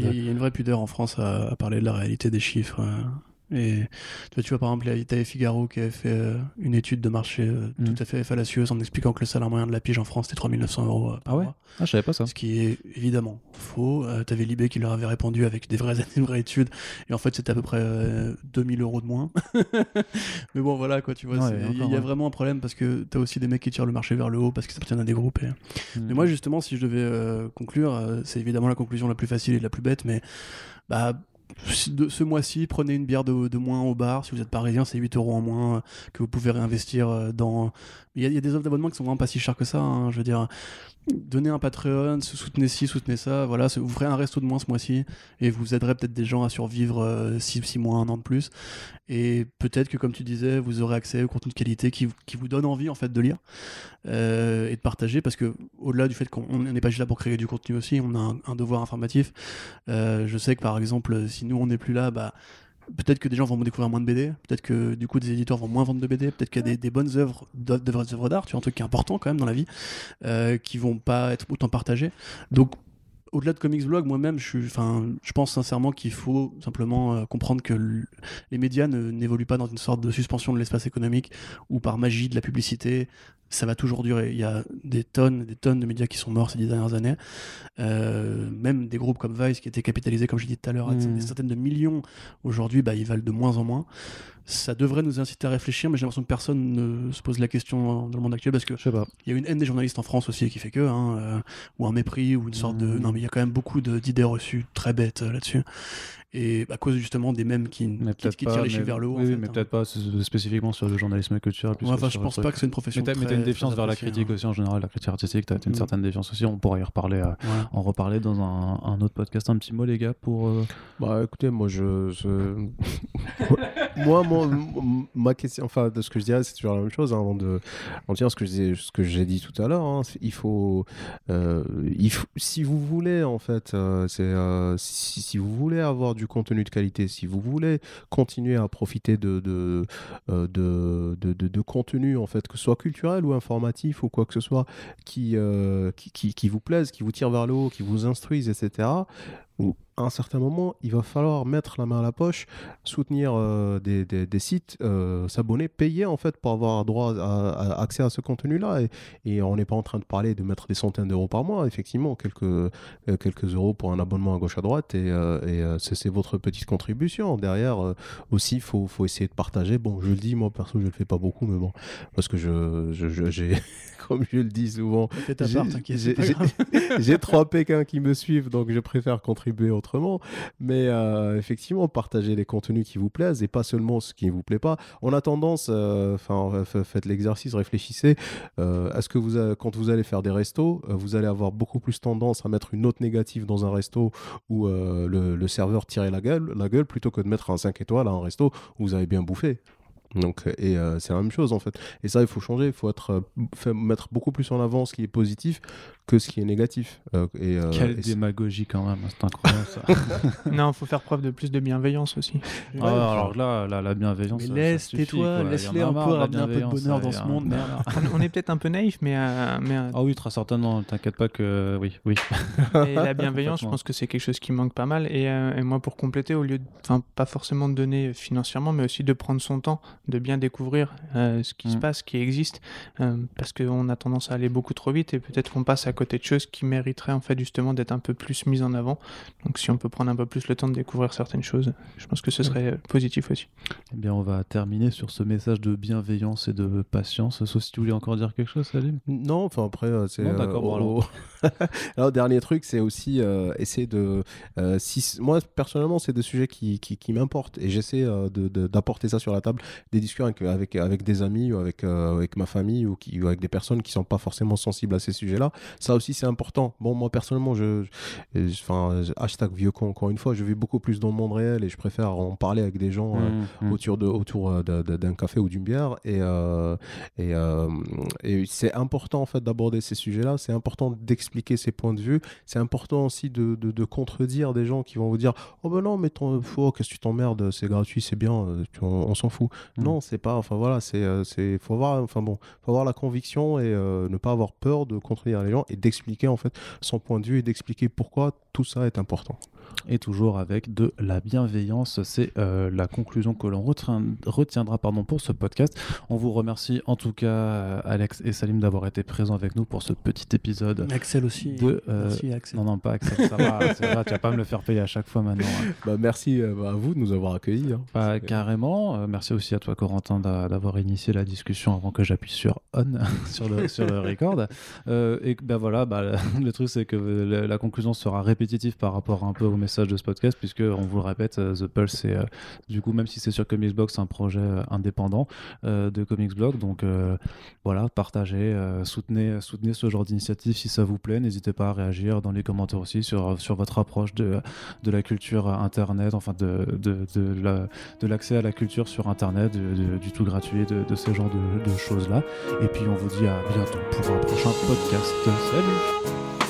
Il y a une vraie pudeur en France à parler de la réalité des chiffres. Et tu vois, par exemple, il y avait Figaro qui avait fait une étude de marché tout à fait fallacieuse en expliquant que le salaire moyen de la pige en France était 3 900 euros par mois. Ah, je savais pas ça. Ce qui est évidemment faux. T'avais Libé qui leur avait répondu avec des vraies études. Et en fait, c'était à peu près 2000 euros de moins. Mais bon, voilà, quoi, tu vois. Ouais, il y a vraiment un problème parce que t'as aussi des mecs qui tirent le marché vers le haut parce qu'ils appartiennent à des groupes. Et... Mais moi, justement, si je devais conclure, c'est évidemment la conclusion la plus facile et la plus bête, mais bah, ce mois-ci, prenez une bière de moins au bar. Si vous êtes parisien, c'est 8 euros en moins que vous pouvez réinvestir dans... Il y a des offres d'abonnement qui sont vraiment pas si chères que ça, hein, je veux dire... Donnez un Patreon, soutenez ci, soutenez ça, voilà, vous ferez un resto de moins ce mois-ci et vous aiderez peut-être des gens à survivre 6 mois, 1 an de plus, et peut-être que, comme tu disais, vous aurez accès au contenu de qualité qui vous donne envie en fait de lire et de partager, parce que au-delà du fait qu'on n'est pas juste là pour créer du contenu aussi, on a un devoir informatif. Je sais que par exemple, si nous on n'est plus là, bah peut-être que des gens vont découvrir moins de BD, peut-être que du coup des éditeurs vont moins vendre de BD, peut-être qu'il y a des bonnes œuvres, de vraies œuvres d'art, tu vois, un truc qui est important quand même dans la vie, qui vont pas être autant partagées. Donc au-delà de ComicsBlog, moi-même, je pense sincèrement qu'il faut simplement comprendre que les médias n'évoluent pas dans une sorte de suspension de l'espace économique ou par magie de la publicité. Ça va toujours durer. Il y a des tonnes de médias qui sont morts ces 10 dernières années. Même des groupes comme Vice qui étaient capitalisés, comme je l'ai dit tout à l'heure, à des centaines de millions. Aujourd'hui, bah, ils valent de moins en moins. Ça devrait nous inciter à réfléchir, mais j'ai l'impression que personne ne se pose la question dans le monde actuel, parce que il y a une haine des journalistes en France aussi qui fait que, ou un mépris, ou une sorte de... Non, mais il y a quand même beaucoup d'idées reçues très bêtes là-dessus. Et à cause justement des mêmes qui tirent les chiffres vers le haut. Oui, en fait, mais peut-être pas spécifiquement sur le journalisme culturel. Je pense pas que c'est une profession. Mais t'as une défiance vers la critique aussi en général, la critique artistique, t'as une certaine défiance aussi. On pourra y reparler, en reparler dans un autre podcast. Un petit mot, les gars, pour... Bah écoutez, moi ma question, enfin, de ce que je dirais, c'est toujours la même chose, hein, avant de dire ce que j'ai dit tout à l'heure. Hein, il faut, si vous voulez, en fait, si vous voulez avoir du contenu de qualité, si vous voulez continuer à profiter de contenu, en fait, que ce soit culturel ou informatif ou quoi que ce soit, qui vous plaise, qui vous tire vers le haut, qui vous instruise, etc. À un certain moment, il va falloir mettre la main à la poche, soutenir des sites, s'abonner, payer en fait pour avoir droit à accès à ce contenu-là. Et on n'est pas en train de parler de mettre des centaines d'euros par mois. Effectivement, quelques euros pour un abonnement à gauche à droite, et c'est votre petite contribution. Derrière, aussi, il faut essayer de partager. Bon, je le dis, moi perso, je le fais pas beaucoup, mais bon, parce que j'ai comme je le dis souvent, j'ai 3 Pékins qui me suivent, donc je préfère contribuer autrement. Mais effectivement, partagez les contenus qui vous plaisent et pas seulement ce qui ne vous plaît pas. On a tendance, faites l'exercice, réfléchissez. Est-ce que quand vous allez faire des restos, vous allez avoir beaucoup plus tendance à mettre une note négative dans un resto où le serveur tirait la gueule plutôt que de mettre un 5 étoiles à un resto où vous avez bien bouffé? Donc, c'est la même chose en fait, et ça il faut changer, il faut mettre beaucoup plus en avant ce qui est positif que ce qui est négatif. Quelle démagogie quand même, c'est incroyable ça. Non, il faut faire preuve de plus de bienveillance aussi. Alors là, la bienveillance, mais laisse-les un peu ramener un peu de bonheur dans ce monde. Merde. On est peut-être un peu naïf, mais ah oui, très certainement, t'inquiète pas que oui. Et la bienveillance, je pense que c'est quelque chose qui manque pas mal, et moi, pour compléter, au lieu pas forcément de donner financièrement, mais aussi de prendre son temps, de bien découvrir ce qui se passe, ce qui existe, parce qu'on a tendance à aller beaucoup trop vite et peut-être qu'on passe à côté de choses qui mériteraient en fait justement d'être un peu plus mises en avant. Donc si on peut prendre un peu plus le temps de découvrir certaines choses, je pense que ce serait positif aussi. Eh bien, on va terminer sur ce message de bienveillance et de patience, sauf si tu voulais encore dire quelque chose, Salim ? Non, enfin après c'est... Non, d'accord, alors dernier truc, c'est aussi essayer de... moi personnellement, c'est des sujets qui m'importent, et j'essaie d'apporter ça sur la table, des discussions avec des amis ou avec ma famille ou avec des personnes qui sont pas forcément sensibles à ces sujets-là. Ça aussi, c'est important. Bon, moi personnellement, je #vieux con, encore une fois, je vis beaucoup plus dans le monde réel et je préfère en parler avec des gens autour d'un café ou d'une bière, et c'est important en fait d'aborder ces sujets-là, c'est important d'expliquer ses points de vue, c'est important aussi de contredire des gens qui vont vous dire oh ben non, mais qu'est-ce que tu t'emmerdes, c'est gratuit, c'est bien, on s'en fout. Non, c'est pas, enfin voilà, c'est faut avoir la conviction et ne pas avoir peur de contredire les gens et d'expliquer en fait son point de vue et d'expliquer pourquoi tout ça est important. et toujours avec de la bienveillance. C'est la conclusion que l'on retiendra pour ce podcast. On vous remercie en tout cas Alex et Salim d'avoir été présents avec nous pour ce petit épisode. Axel aussi. Merci Axel. Non, pas Axel, ça va, ça va, tu vas pas me le faire payer à chaque fois maintenant. Hein. Bah, merci à vous de nous avoir accueillis. Hein. Bah, carrément. Merci aussi à toi Corentin d'avoir initié la discussion avant que j'appuie sur on sur le record. Et ben voilà, le truc c'est que la conclusion sera répétitive par rapport un peu au message de ce podcast, puisque on vous le répète, The Pulse c'est du coup, même si c'est sur ComicsBlog, c'est un projet indépendant de ComicsBlog, donc voilà, partagez, soutenez ce genre d'initiative si ça vous plaît, n'hésitez pas à réagir dans les commentaires aussi sur votre approche de la culture internet, enfin de l'accès à la culture sur internet, du tout gratuit, de ce genre de choses là, et puis on vous dit à bientôt pour un prochain podcast. Salut!